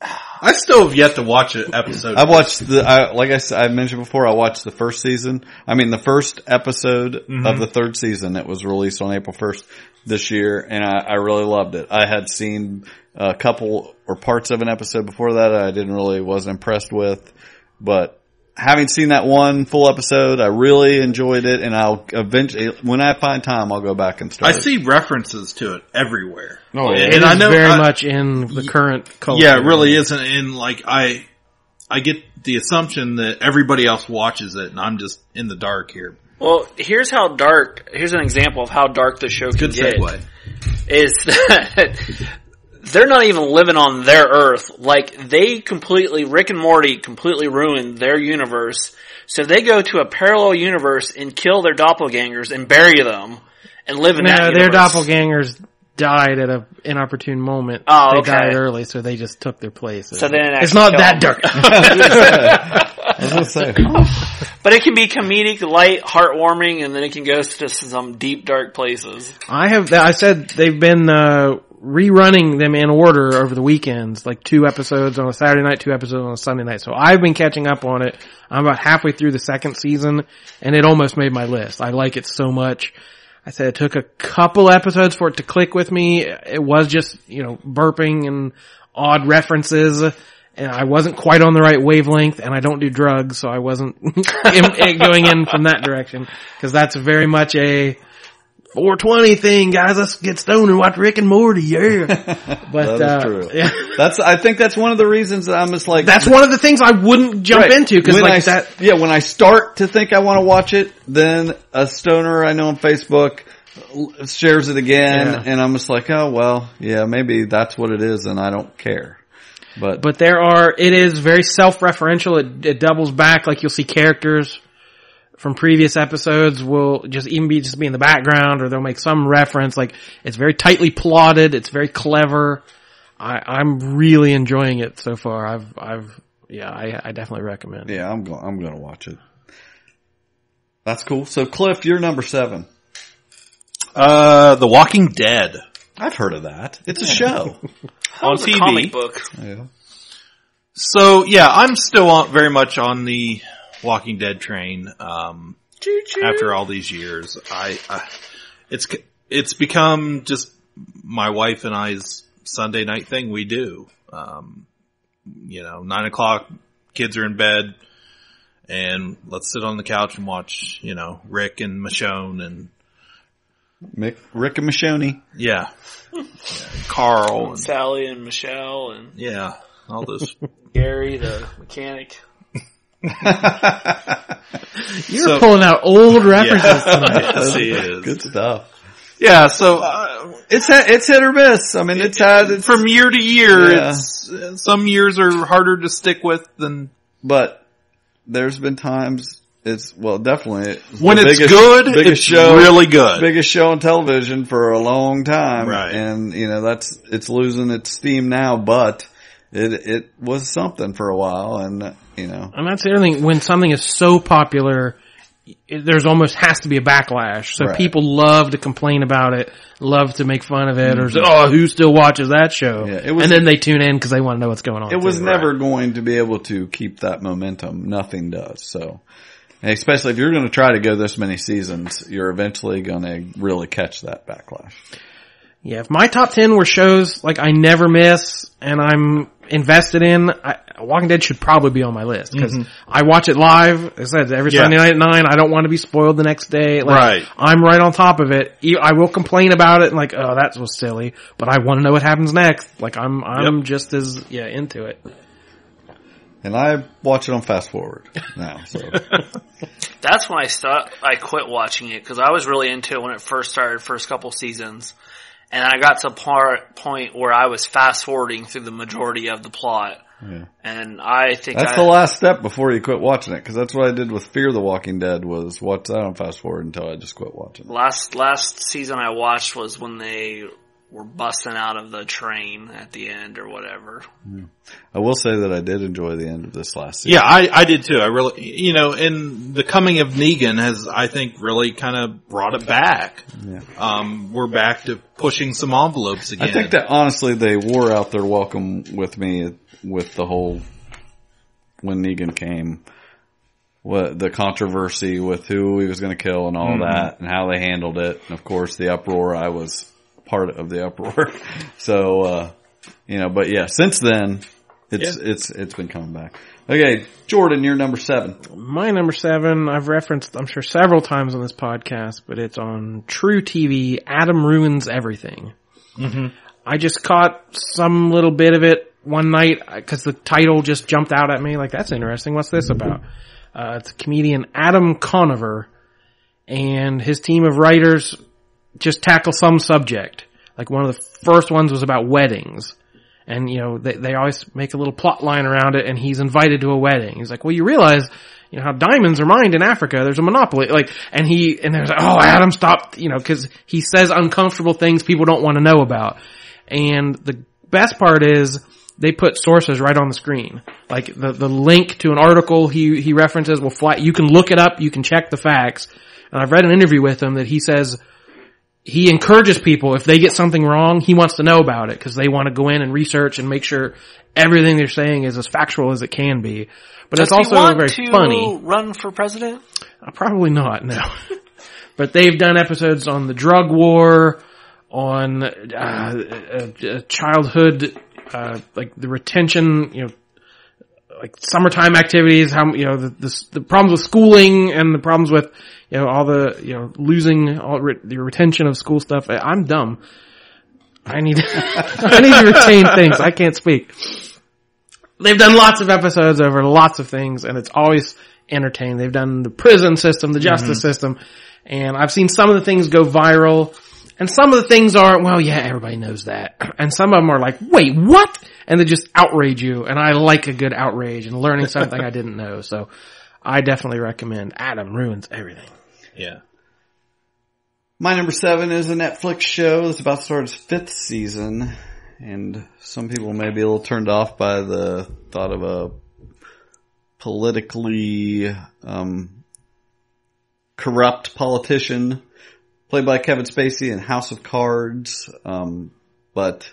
I still have yet to watch an episode. I watched the, I, like I, I mentioned before, I watched the first season. I mean, the first episode mm-hmm. of the third season that was released on April first this year, and I, I really loved it. I had seen a couple or parts of an episode before that I didn't really, wasn't impressed with, but having seen that one full episode, I really enjoyed it, and I'll eventually, when I find time, I'll go back and start. I see references to it everywhere. Oh, yeah. And it I know very I, much in the current culture. Yeah, it really isn't. And like I, I get the assumption that everybody else watches it, and I'm just in the dark here. Well, here's how dark. Here's an example of how dark the show can get. Good segue. Is that they're not even living on their Earth. Like, they completely, Rick and Morty completely ruined their universe. So they go to a parallel universe and kill their doppelgangers and bury them and live in no, that universe. No, their doppelgangers died at an inopportune moment. Oh, they okay. died early, so they just took their place. So then it it's not that dark. But it can be comedic, light, heartwarming, and then it can go to some deep, dark places. I have, I said they've been, uh, rerunning them in order over the weekends, like two episodes on a Saturday night, two episodes on a Sunday night. So I've been catching up on it. I'm about halfway through the second season, and it almost made my list. I like it so much. I said it took a couple episodes for it to click with me. It was just, you know, burping and odd references, and I wasn't quite on the right wavelength, and I don't do drugs, so I wasn't in, going in from that direction, because that's very much a four twenty thing, guys. Let's get stoned and watch Rick and Morty. Yeah, but that's uh, true. Yeah. That's I think that's one of the reasons that I'm just like that's one of the things I wouldn't jump right. into because like I, that. Yeah, when I start to think I want to watch it, then a stoner I know on Facebook shares it again, yeah. and I'm just like, oh well, yeah, maybe that's what it is, and I don't care. But but there are it is very self-referential. It, it doubles back, like you'll see characters from previous episodes will just even be just be in the background, or they'll make some reference. Like it's very tightly plotted. It's very clever. I, I'm really enjoying it so far. I've I've yeah I, I definitely recommend. Yeah, I'm going I'm going to watch it. That's cool. So Cliff, you're number seven. Uh, The Walking Dead. I've heard of that. It's yeah. a show. On T V. A comic book. Yeah. So, yeah, I'm still on, very much on the Walking Dead train. Um, Choo-choo. After all these years, I, I, it's, it's become just my wife and I's Sunday night thing we do. Um, you know, nine o'clock, kids are in bed, and let's sit on the couch and watch, you know, Rick and Michonne and Mick, Rick and Michonne. Yeah. yeah. Carl. And, and Sally and Michelle. And yeah. All those. Gary, the mechanic. You're so, pulling out old references yeah. tonight. Yes, he is. Good stuff. Yeah, so uh, it's it's hit or miss. I mean, it's it, had it's, from year to year. Yeah. It's some years are harder to stick with than. But there's been times. It's, well, definitely. It's when it's biggest, good, it's show, really good. Biggest show on television for a long time. Right. And, you know, that's, it's losing its steam now, but it, it was something for a while. And, you know. And that's the other thing. When something is so popular, it, there's almost has to be a backlash. So right. people love to complain about it, love to make fun of it, mm-hmm. or say, oh, who still watches that show? Yeah, it was, and then they tune in because they want to know what's going on. It was too. never right. going to be able to keep that momentum. Nothing does. So. And especially if you're going to try to go this many seasons, you're eventually going to really catch that backlash. Yeah, if my top ten were shows like I never miss and I'm invested in, I, Walking Dead should probably be on my list because mm-hmm. I watch it live. As I said, every yeah. Sunday night at nine. I don't want to be spoiled the next day. Like, right. I'm right on top of it. I will complain about it and like, oh, that was silly, but I want to know what happens next. Like I'm, I'm yep. just as yeah into it. And I watch it on fast forward now. So. That's when I stopped, I quit watching it because I was really into it when it first started, first couple seasons. And I got to a part, point where I was fast forwarding through the majority of the plot. Yeah. And I think that's I, the last step before you quit watching it because that's what I did with Fear the Walking Dead was watch that on fast forward until I just quit watching it. Last last season I watched was when they were busting out of the train at the end or whatever. Yeah. I will say that I did enjoy the end of this last season. Yeah, I, I did too. I really, you know, and the coming of Negan has, I think, really kind of brought it back. Yeah. Um, we're back to pushing some envelopes again. I think that honestly they wore out their welcome with me with the whole, when Negan came, what the controversy with who he was going to kill and all mm-hmm. that and how they handled it. And of course the uproar, I was part of the uproar. So, uh, you know, but yeah, since then, it's, yeah. it's, it's been coming back. Okay. Jordan, you're number seven. My number seven, I've referenced, I'm sure several times on this podcast, but it's on True T V. Adam Ruins Everything. Mm-hmm. I just caught some little bit of it one night because the title just jumped out at me. Like, that's interesting. What's this mm-hmm. about? Uh, it's comedian Adam Conover and his team of writers just tackle some subject. Like one of the first ones was about weddings. And, you know, they, they always make a little plot line around it and he's invited to a wedding. He's like, well, you realize, you know, how diamonds are mined in Africa. There's a monopoly. Like, and he, and there's like, oh, Adam stopped, you know, cause he says uncomfortable things people don't want to know about. And the best part is they put sources right on the screen. Like the, the link to an article he, he references will fly. You can look it up. You can check the facts. And I've read an interview with him that he says, he encourages people, if they get something wrong, he wants to know about it because they want to go in and research and make sure everything they're saying is as factual as it can be. But it's also very funny. Does he want to run for president? Uh, probably not, no. But they've done episodes on the drug war, on uh, uh, childhood, uh, like the retention, you know, like summertime activities, how, you know, the, the, the problems with schooling and the problems with, you know, all the, you know, losing all re- the retention of school stuff. I'm dumb. I need, I need to retain things. I can't speak. They've done lots of episodes over lots of things, and it's always entertaining. They've done the prison system, the justice mm-hmm. system, and I've seen some of the things go viral, and some of the things are, well, yeah, everybody knows that. And some of them are like, wait, what? And they just outrage you, and I like a good outrage and learning something I didn't know, so I definitely recommend Adam Ruins Everything. Yeah. My number seven is a Netflix show that's about to start its fifth season, and some people may be a little turned off by the thought of a politically um, corrupt politician played by Kevin Spacey in House of Cards. Um, but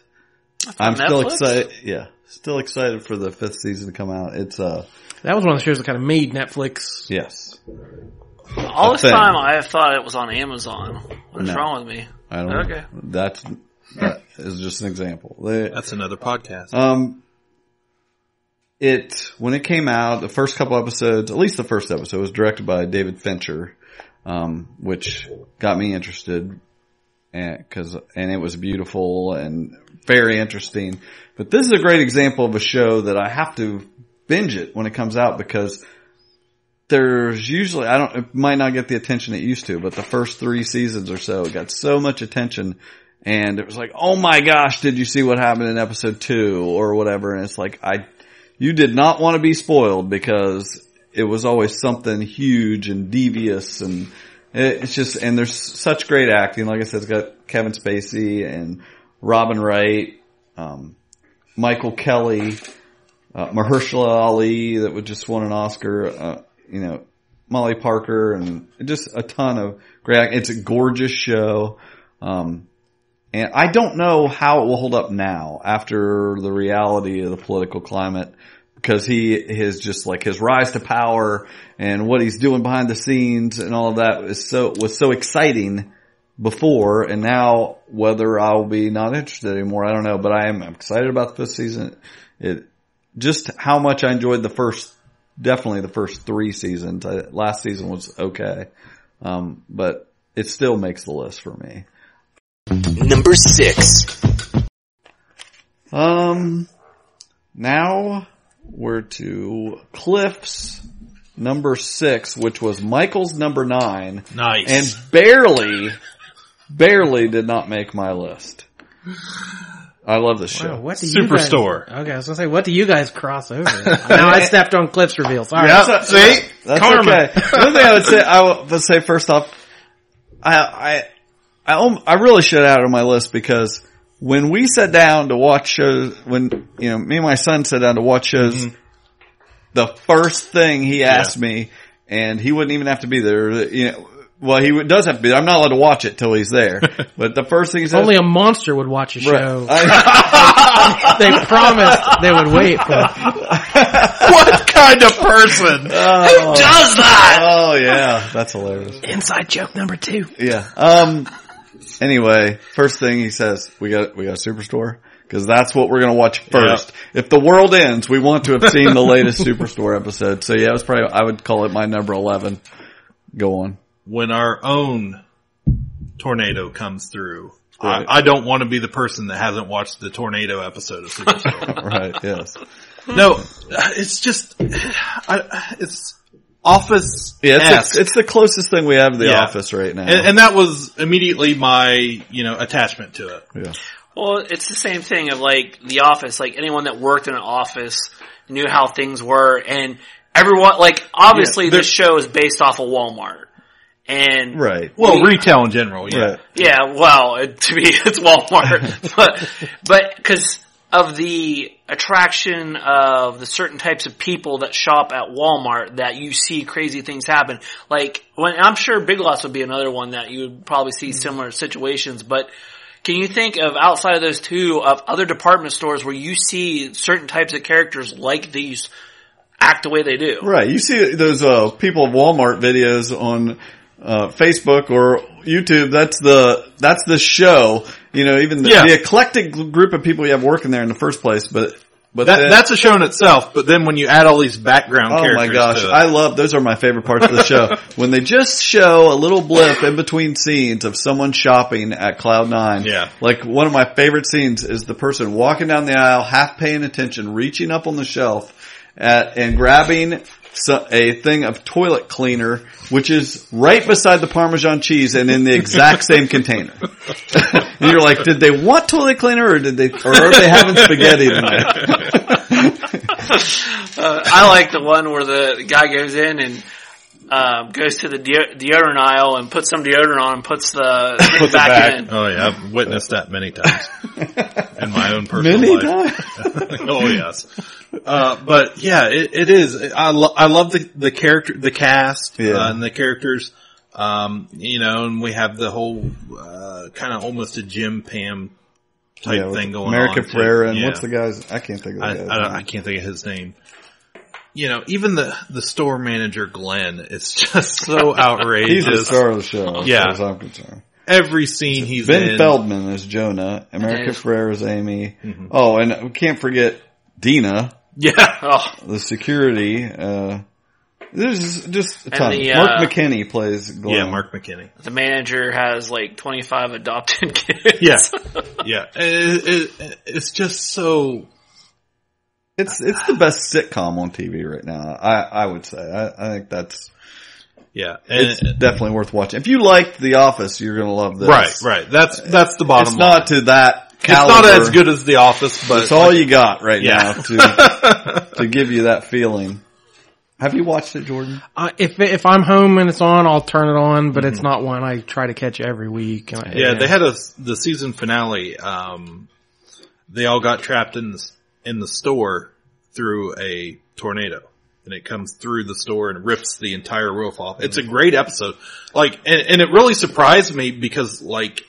I'm Netflix? still excited. Yeah, still excited for the fifth season to come out. It's uh that was one of the shows that kind of made Netflix. Yes. All this thing. time I have thought it was on Amazon. What is no, wrong with me? I don't okay. know. That's. That is just an example. That's another podcast. Um, it when it came out, the first couple episodes, at least the first episode, was directed by David Fincher, um, which got me interested, and cause and it was beautiful and very interesting. But this is a great example of a show that I have to binge it when it comes out because there's usually I don't it might not get the attention it used to, but the first three seasons or so, it got so much attention. And it was like, oh my gosh, did you see what happened in episode two or whatever? And it's like, I, you did not want to be spoiled because it was always something huge and devious. And it's just, and there's such great acting. Like I said, it's got Kevin Spacey and Robin Wright, um, Michael Kelly, uh, Mahershala Ali that would just won an Oscar, uh, you know, Molly Parker, and just a ton of great acting. It's a gorgeous show. Um, And I don't know how it will hold up now after the reality of the political climate, because he his just like his rise to power and what he's doing behind the scenes and all of that is so was so exciting before, and now whether I'll be not interested anymore, I don't know. But I am excited about this season. It just how much I enjoyed the first, definitely the first three seasons. I, last season was okay, um, but it still makes the list for me. Number six. Um, now we're to Cliff's number six, which was Michael's number nine. Nice. And barely, barely did not make my list. I love this show. Wow, what do Superstore. You guys, okay, I was going to say, what do you guys cross over? Now I stepped on Cliff's reveal. Sorry. Yep. That's a, see? That's Karma. Okay. One thing I would say, I would say first off, I, I, I I really should add it on my list because when we sat down to watch shows, when, you know, me and my son sat down to watch shows, mm-hmm. the first thing he asked yeah. me, and he wouldn't even have to be there, you know, well, he does have to be there. I'm not allowed to watch it till he's there. But the first thing he said. Only a monster would watch a show. Right. I, they promised they would wait for it. What kind of person? Oh. Who does that? Oh, yeah. That's hilarious. Inside joke number two. Yeah. Um, Anyway, first thing he says, we got, we got Superstore, because that's what we're going to watch first. Yeah. If the world ends, we want to have seen the latest Superstore episode. So yeah, it was probably, I would call it my number eleven. Go on. When our own tornado comes through, right. I, I don't want to be the person that hasn't watched the tornado episode of Superstore. Right, yes. No, it's just, I, it's, Office. Yeah, it's, a, it's the closest thing we have to the yeah. Office right now. And, and that was immediately my, you know, attachment to it. Yeah. Well, it's the same thing of like the Office, like anyone that worked in an office knew how things were, and everyone, like obviously yeah, this show is based off of Walmart. And right. Well, we, retail in general, yeah. Right. Yeah, well, it, to me it's Walmart. but, but, cause of the attraction of the certain types of people that shop at Walmart that you see crazy things happen. Like, when I'm sure Big Lots would be another one that you would probably see similar situations, but can you think of, outside of those two, of other department stores where you see certain types of characters like these act the way they do? Right. You see those uh, people of Walmart videos on uh, Facebook or YouTube. That's the that's the show. You know, even the, yeah. the eclectic group of people you have working there in the first place. But but that, then, that's a show in itself. But then when you add all these background oh characters, oh my gosh, to I love those. Are my favorite parts of the show when they just show a little blip in between scenes of someone shopping at Cloud Nine. Yeah, like one of my favorite scenes is the person walking down the aisle, half paying attention, reaching up on the shelf at, and grabbing so, a thing of toilet cleaner, which is right beside the Parmesan cheese and in the exact same container. And you're like, did they want toilet cleaner or did they, or are they having spaghetti tonight? uh, I like the one where the guy goes in and um, goes to the de- deodorant aisle and puts some deodorant on and puts the Put back, back in. Oh yeah, I've witnessed that many times in my own personal many life. Times? Oh yes. Uh, but yeah, it, it is. I, lo- I love the, the character, the cast, yeah. uh, and the characters. Um, you know, and we have the whole, uh, kind of almost a Jim Pam type yeah, thing going America on. America Ferrera and yeah. what's the guy's, I can't think of the I, guy's I, name. I can't think of his name. You know, even the, the store manager Glenn is just so outrageous. He's the star of the show. As yeah. far as I'm concerned. Every scene he's Ben in. Ben Feldman is Jonah. America Ferrera is Amy. Mm-hmm. Oh, and we can't forget Dina. Yeah. Oh. The security, uh, there's just a ton. The, uh, Mark McKinney plays Glenn. Yeah, Mark McKinney. The manager has like twenty-five adopted kids. Yeah. Yeah. It, it, it's just so. It's, it's the best sitcom on T V right now. I, I would say. I, I think that's. Yeah. And, it's and, definitely worth watching. If you liked The Office, you're going to love this. Right, right. That's, that's the bottom it's line. It's not to that. Caliber. It's not as good as The Office, but it's all you got right yeah. now to to give you that feeling. Have you watched it, Jordan? Uh, if if I'm home and it's on, I'll turn it on, but mm-hmm. it's not one I try to catch every week. And I, yeah, yeah, they had a the season finale. Um, they all got trapped in the, in the store through a tornado, and it comes through the store and rips the entire roof off. It's mm-hmm. a great episode, like, and, and it really surprised me because like.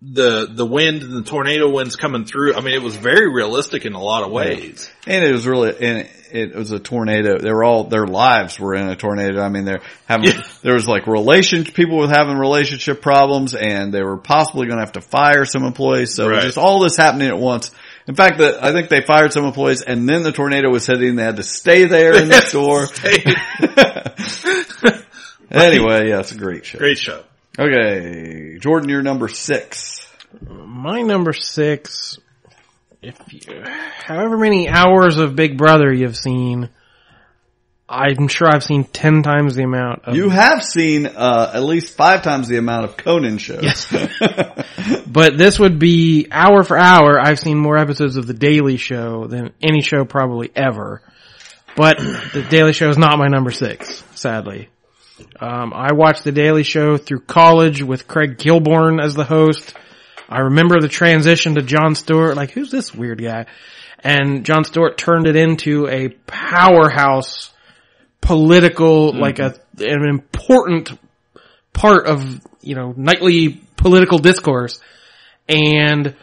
The the wind and the tornado winds coming through. I mean, it was very realistic in a lot of ways. Yeah. And it was really, and it, it was a tornado. They were all their lives were in a tornado. I mean, they're having yeah. there was like relation people with having relationship problems, and they were possibly going to have to fire some employees. So right. just all this happening at once. In fact, the, I think they fired some employees, and then the tornado was hitting. They had to stay there in the store. Anyway, yeah, it's a great show. Great show. Okay, Jordan, you're number six. My number six, if you, however many hours of Big Brother you've seen, I'm sure I've seen ten times the amount of... You have seen uh, at least five times the amount of Conan shows. Yes. But this would be hour for hour. I've seen more episodes of The Daily Show than any show probably ever. But The Daily Show is not my number six, sadly. Um, I watched The Daily Show through college with Craig Kilborn as the host. I remember the transition to Jon Stewart, like, who's this weird guy? And Jon Stewart turned it into a powerhouse political, mm-hmm. like a, an important part of, you know, nightly political discourse. And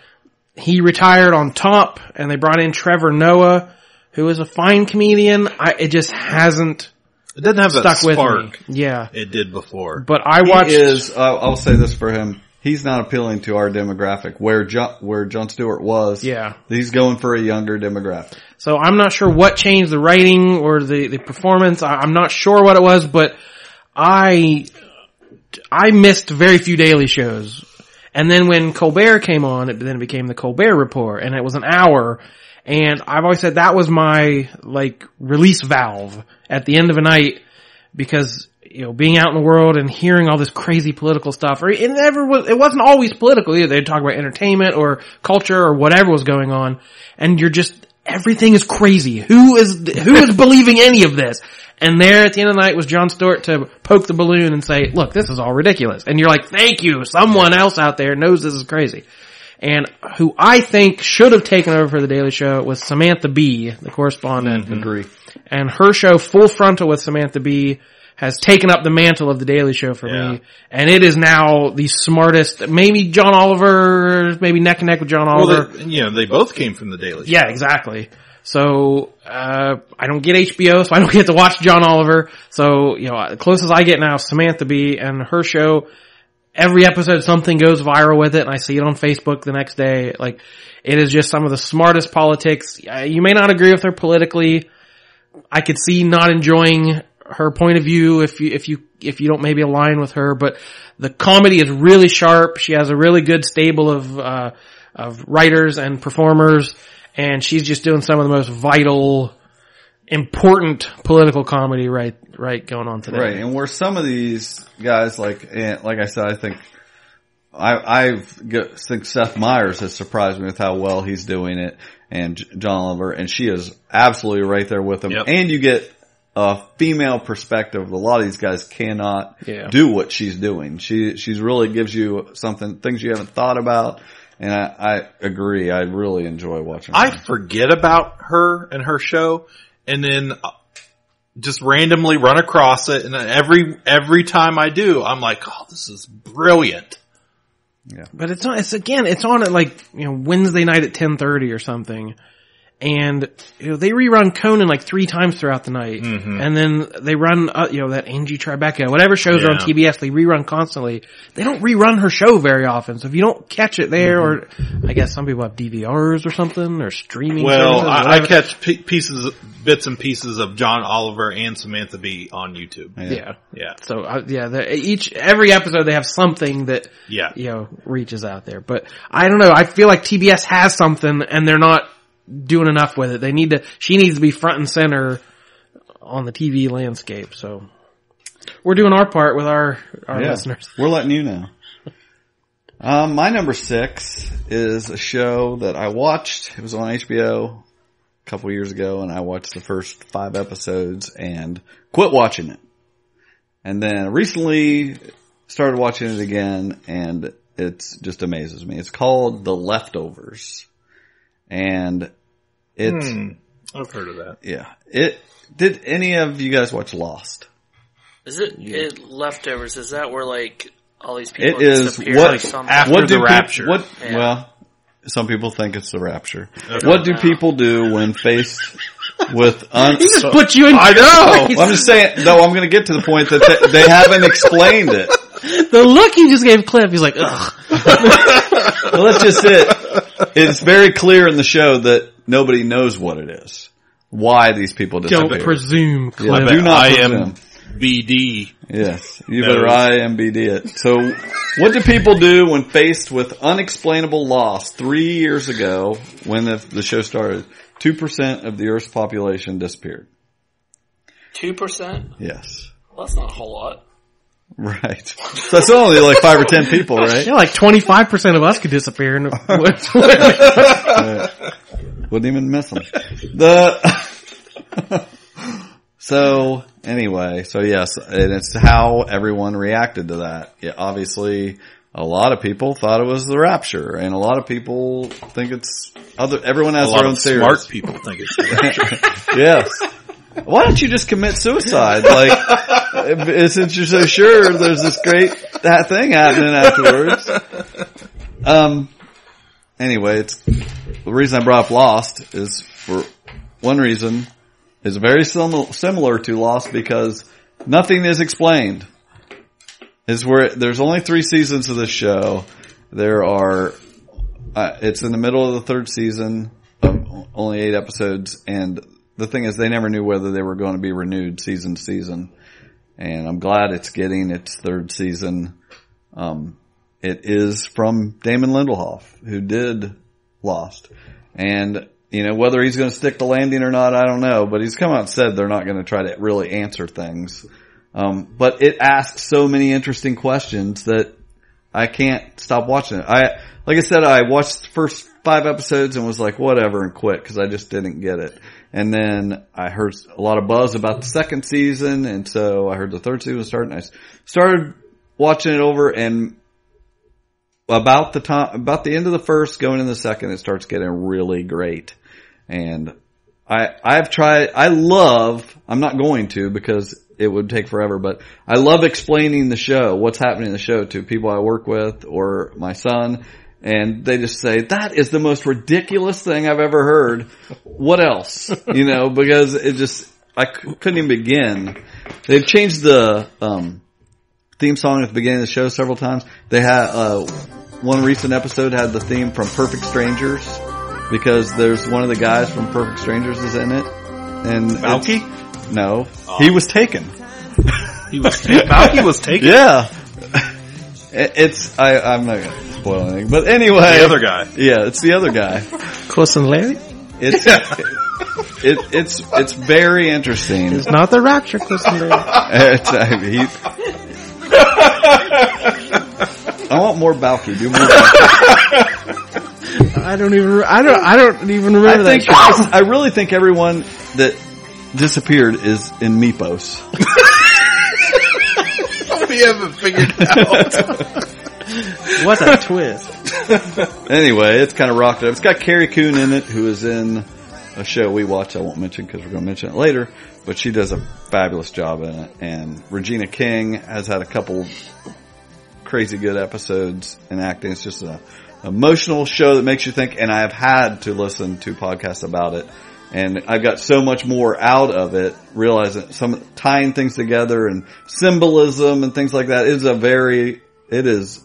he retired on top and they brought in Trevor Noah, who is a fine comedian. I, it just hasn't. It doesn't have that spark. Yeah. It did before. But I watched. He is, uh, I'll say this for him. He's not appealing to our demographic where John, where Jon Stewart was. Yeah. He's going for a younger demographic. So I'm not sure what changed the writing or the, the performance. I, I'm not sure what it was, but I, I missed very few daily shows. And then when Colbert came on, it then became the Colbert Report and it was an hour. And I've always said that was my, like, release valve at the end of a night because, you know, being out in the world and hearing all this crazy political stuff, or it never was, it wasn't always political either. They'd talk about entertainment or culture or whatever was going on. And you're just, everything is crazy. Who is, who is believing any of this? And there at the end of the night was Jon Stewart to poke the balloon and say, look, this is all ridiculous. And you're like, thank you. Someone else out there knows this is crazy. and who I think should have taken over for The Daily Show was Samantha Bee, the correspondent. Mm-hmm. Agree. And her show, Full Frontal with Samantha Bee, has taken up the mantle of The Daily Show for yeah. me. And it is now the smartest, maybe John Oliver, maybe neck and neck with John Oliver. Well, yeah, you know, they both came from The Daily Show. Yeah, exactly. So, uh, I don't get H B O, so I don't get to watch John Oliver. So, you know, the closest I get now is Samantha Bee and her show. Every episode something goes viral with it, and I see it on Facebook the next day. Like, it is just some of the smartest politics. You may not agree with her politically. I could see not enjoying her point of view if you, if you, if you don't maybe align with her, but the comedy is really sharp. She has a really good stable of, uh, of writers and performers. And she's just doing some of the most vital, important political comedy right, right going on today. Right. And where some of these guys, like, like I said, I think, I, I think Seth Meyers has surprised me with how well he's doing it, and John Oliver, and she is absolutely right there with him. Yep. And you get a female perspective. A lot of these guys cannot yeah. do what she's doing. She, she's really gives you something, things you haven't thought about. And I, I agree. I really enjoy watching her. I forget about her and her show, and then just randomly run across it. And every every time I do, I'm like, "Oh, this is brilliant!" Yeah, but it's on. It's again. It's on at like you know Wednesday night at ten thirty or something. And you know they rerun Conan like three times throughout the night, mm-hmm. and then they run uh, you know that Angie Tribeca, whatever shows yeah. are on T B S, they rerun constantly. They don't rerun her show very often, so if you don't catch it there, mm-hmm. or I guess some people have D V Rs or something or streaming. Well, or I, I catch p- pieces, bits and pieces of John Oliver and Samantha Bee on YouTube. Yeah, yeah. yeah. So uh, yeah, each every episode they have something that yeah. you know reaches out there. But I don't know. I feel like T B S has something, and they're not doing enough with it. They need to, she needs to be front and center on the T V landscape. So we're doing our part with our, our yeah, listeners. We're letting you know. um, my number six is a show that I watched. It was on H B O a couple years ago, and I watched the first five episodes and quit watching it. And then recently started watching it again, and it just amazes me. It's called The Leftovers. And it's hmm, I've heard of that. Yeah. It did any of you guys watch Lost? Is it, yeah. it Leftovers? Is that where like all these people? It is what like after what the rapture. People, what yeah. well, some people think it's the rapture. Okay. What do people do when faced with un- He just put you in I know. Well, I'm just saying though. No, I'm going to get to the point that they, they haven't explained it. The look he just gave Cliff, he's like, ugh. Well, that's just it. It's very clear in the show that nobody knows what it is. Why these people disappeared. Don't presume, Cliff. Yeah, do not presume. I M B D. Yes. You knows. Better I M B D it. So, what do people do when faced with unexplainable loss? Three years ago, when the, the show started, two percent of the Earth's population disappeared. two percent? Yes. Well, that's not a whole lot. Right. So that's only like five or ten people, right? Yeah, like twenty-five percent of us could disappear and right. wouldn't even miss them. The So, anyway, so yes, and it's how everyone reacted to that. Yeah, obviously, a lot of people thought it was the rapture, and a lot of people think it's other, everyone has a their own theories. A lot of smart people think it's the rapture. Yes. Why don't you just commit suicide? Like, since you're so sure there's this great that thing happening afterwards. Um, anyway, it's, the reason I brought up Lost is for one reason is very sim- similar to Lost because nothing is explained. It's where there's only three seasons of this show. There are, uh, it's in the middle of the third season, um, only eight episodes, and the thing is, they never knew whether they were going to be renewed season to season. And I'm glad it's getting its third season. Um, it is from Damon Lindelof, who did Lost. And, you know, whether he's going to stick the landing or not, I don't know. But he's come out and said they're not going to try to really answer things. Um, but it asks so many interesting questions that I can't stop watching it. I, like I said, I watched the first five episodes and was like, whatever, and quit because I just didn't get it. And then I heard a lot of buzz about the second season, and so I heard the third season started, and I started watching it over, and about the time, about the end of the first, going into the second, it starts getting really great. And I, I've tried, I love, I'm not going to because it would take forever, but I love explaining the show, what's happening in the show to people I work with or my son. And they just say, that is the most ridiculous thing I've ever heard. What else? You know, because it just, I c- couldn't even begin. They've changed the, um, theme song at the beginning of the show several times. They had, uh, one recent episode had the theme from Perfect Strangers because there's one of the guys from Perfect Strangers is in it. And Balki? No. Oh. He was taken. He was taken. Balki was taken? Yeah. It's, I, I'm not gonna spoil anything. But anyway. The other guy. Yeah, it's the other guy. Cousin Larry? It's, it, it's, it's very interesting. It's not the rapture, Cousin Larry. It's, I mean, I want more Balki. Do more Balki. I don't even, I don't, I don't even remember I think, that. I really think everyone that disappeared is in Meepos. Somebody hasn't figured out. What a twist. Anyway, it's kind of rocked up. It's got Carrie Coon in it, who is in a show we watch I won't mention because we're going to mention it later, but she does a fabulous job in it. And Regina King has had a couple crazy good episodes in acting. It's just an emotional show that makes you think, and I have had to listen to podcasts about it. And I've got so much more out of it, realizing some tying things together and symbolism and things like that. It is a very, it is...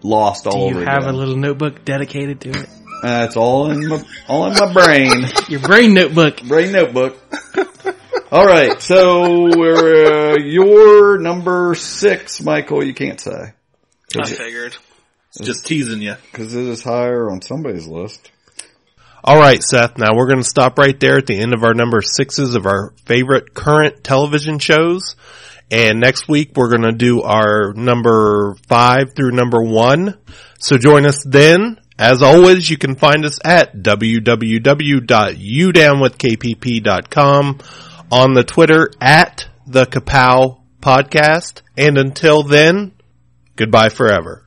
Lost all over. Do you have again. a little notebook dedicated to it? Uh, it's all in my, all in my brain. Your brain notebook. Brain notebook. All right, so we're, uh, you're number six, Michael. You can't say. I figured. It's just teasing you because it is higher on somebody's list. All right, Seth. Now we're going to stop right there at the end of our number sixes of our favorite current television shows. And next week, we're going to do our number five through number one. So join us then. As always, you can find us at w w w dot u down with k p p dot com, on the Twitter at the Kapow Podcast. And until then, goodbye forever.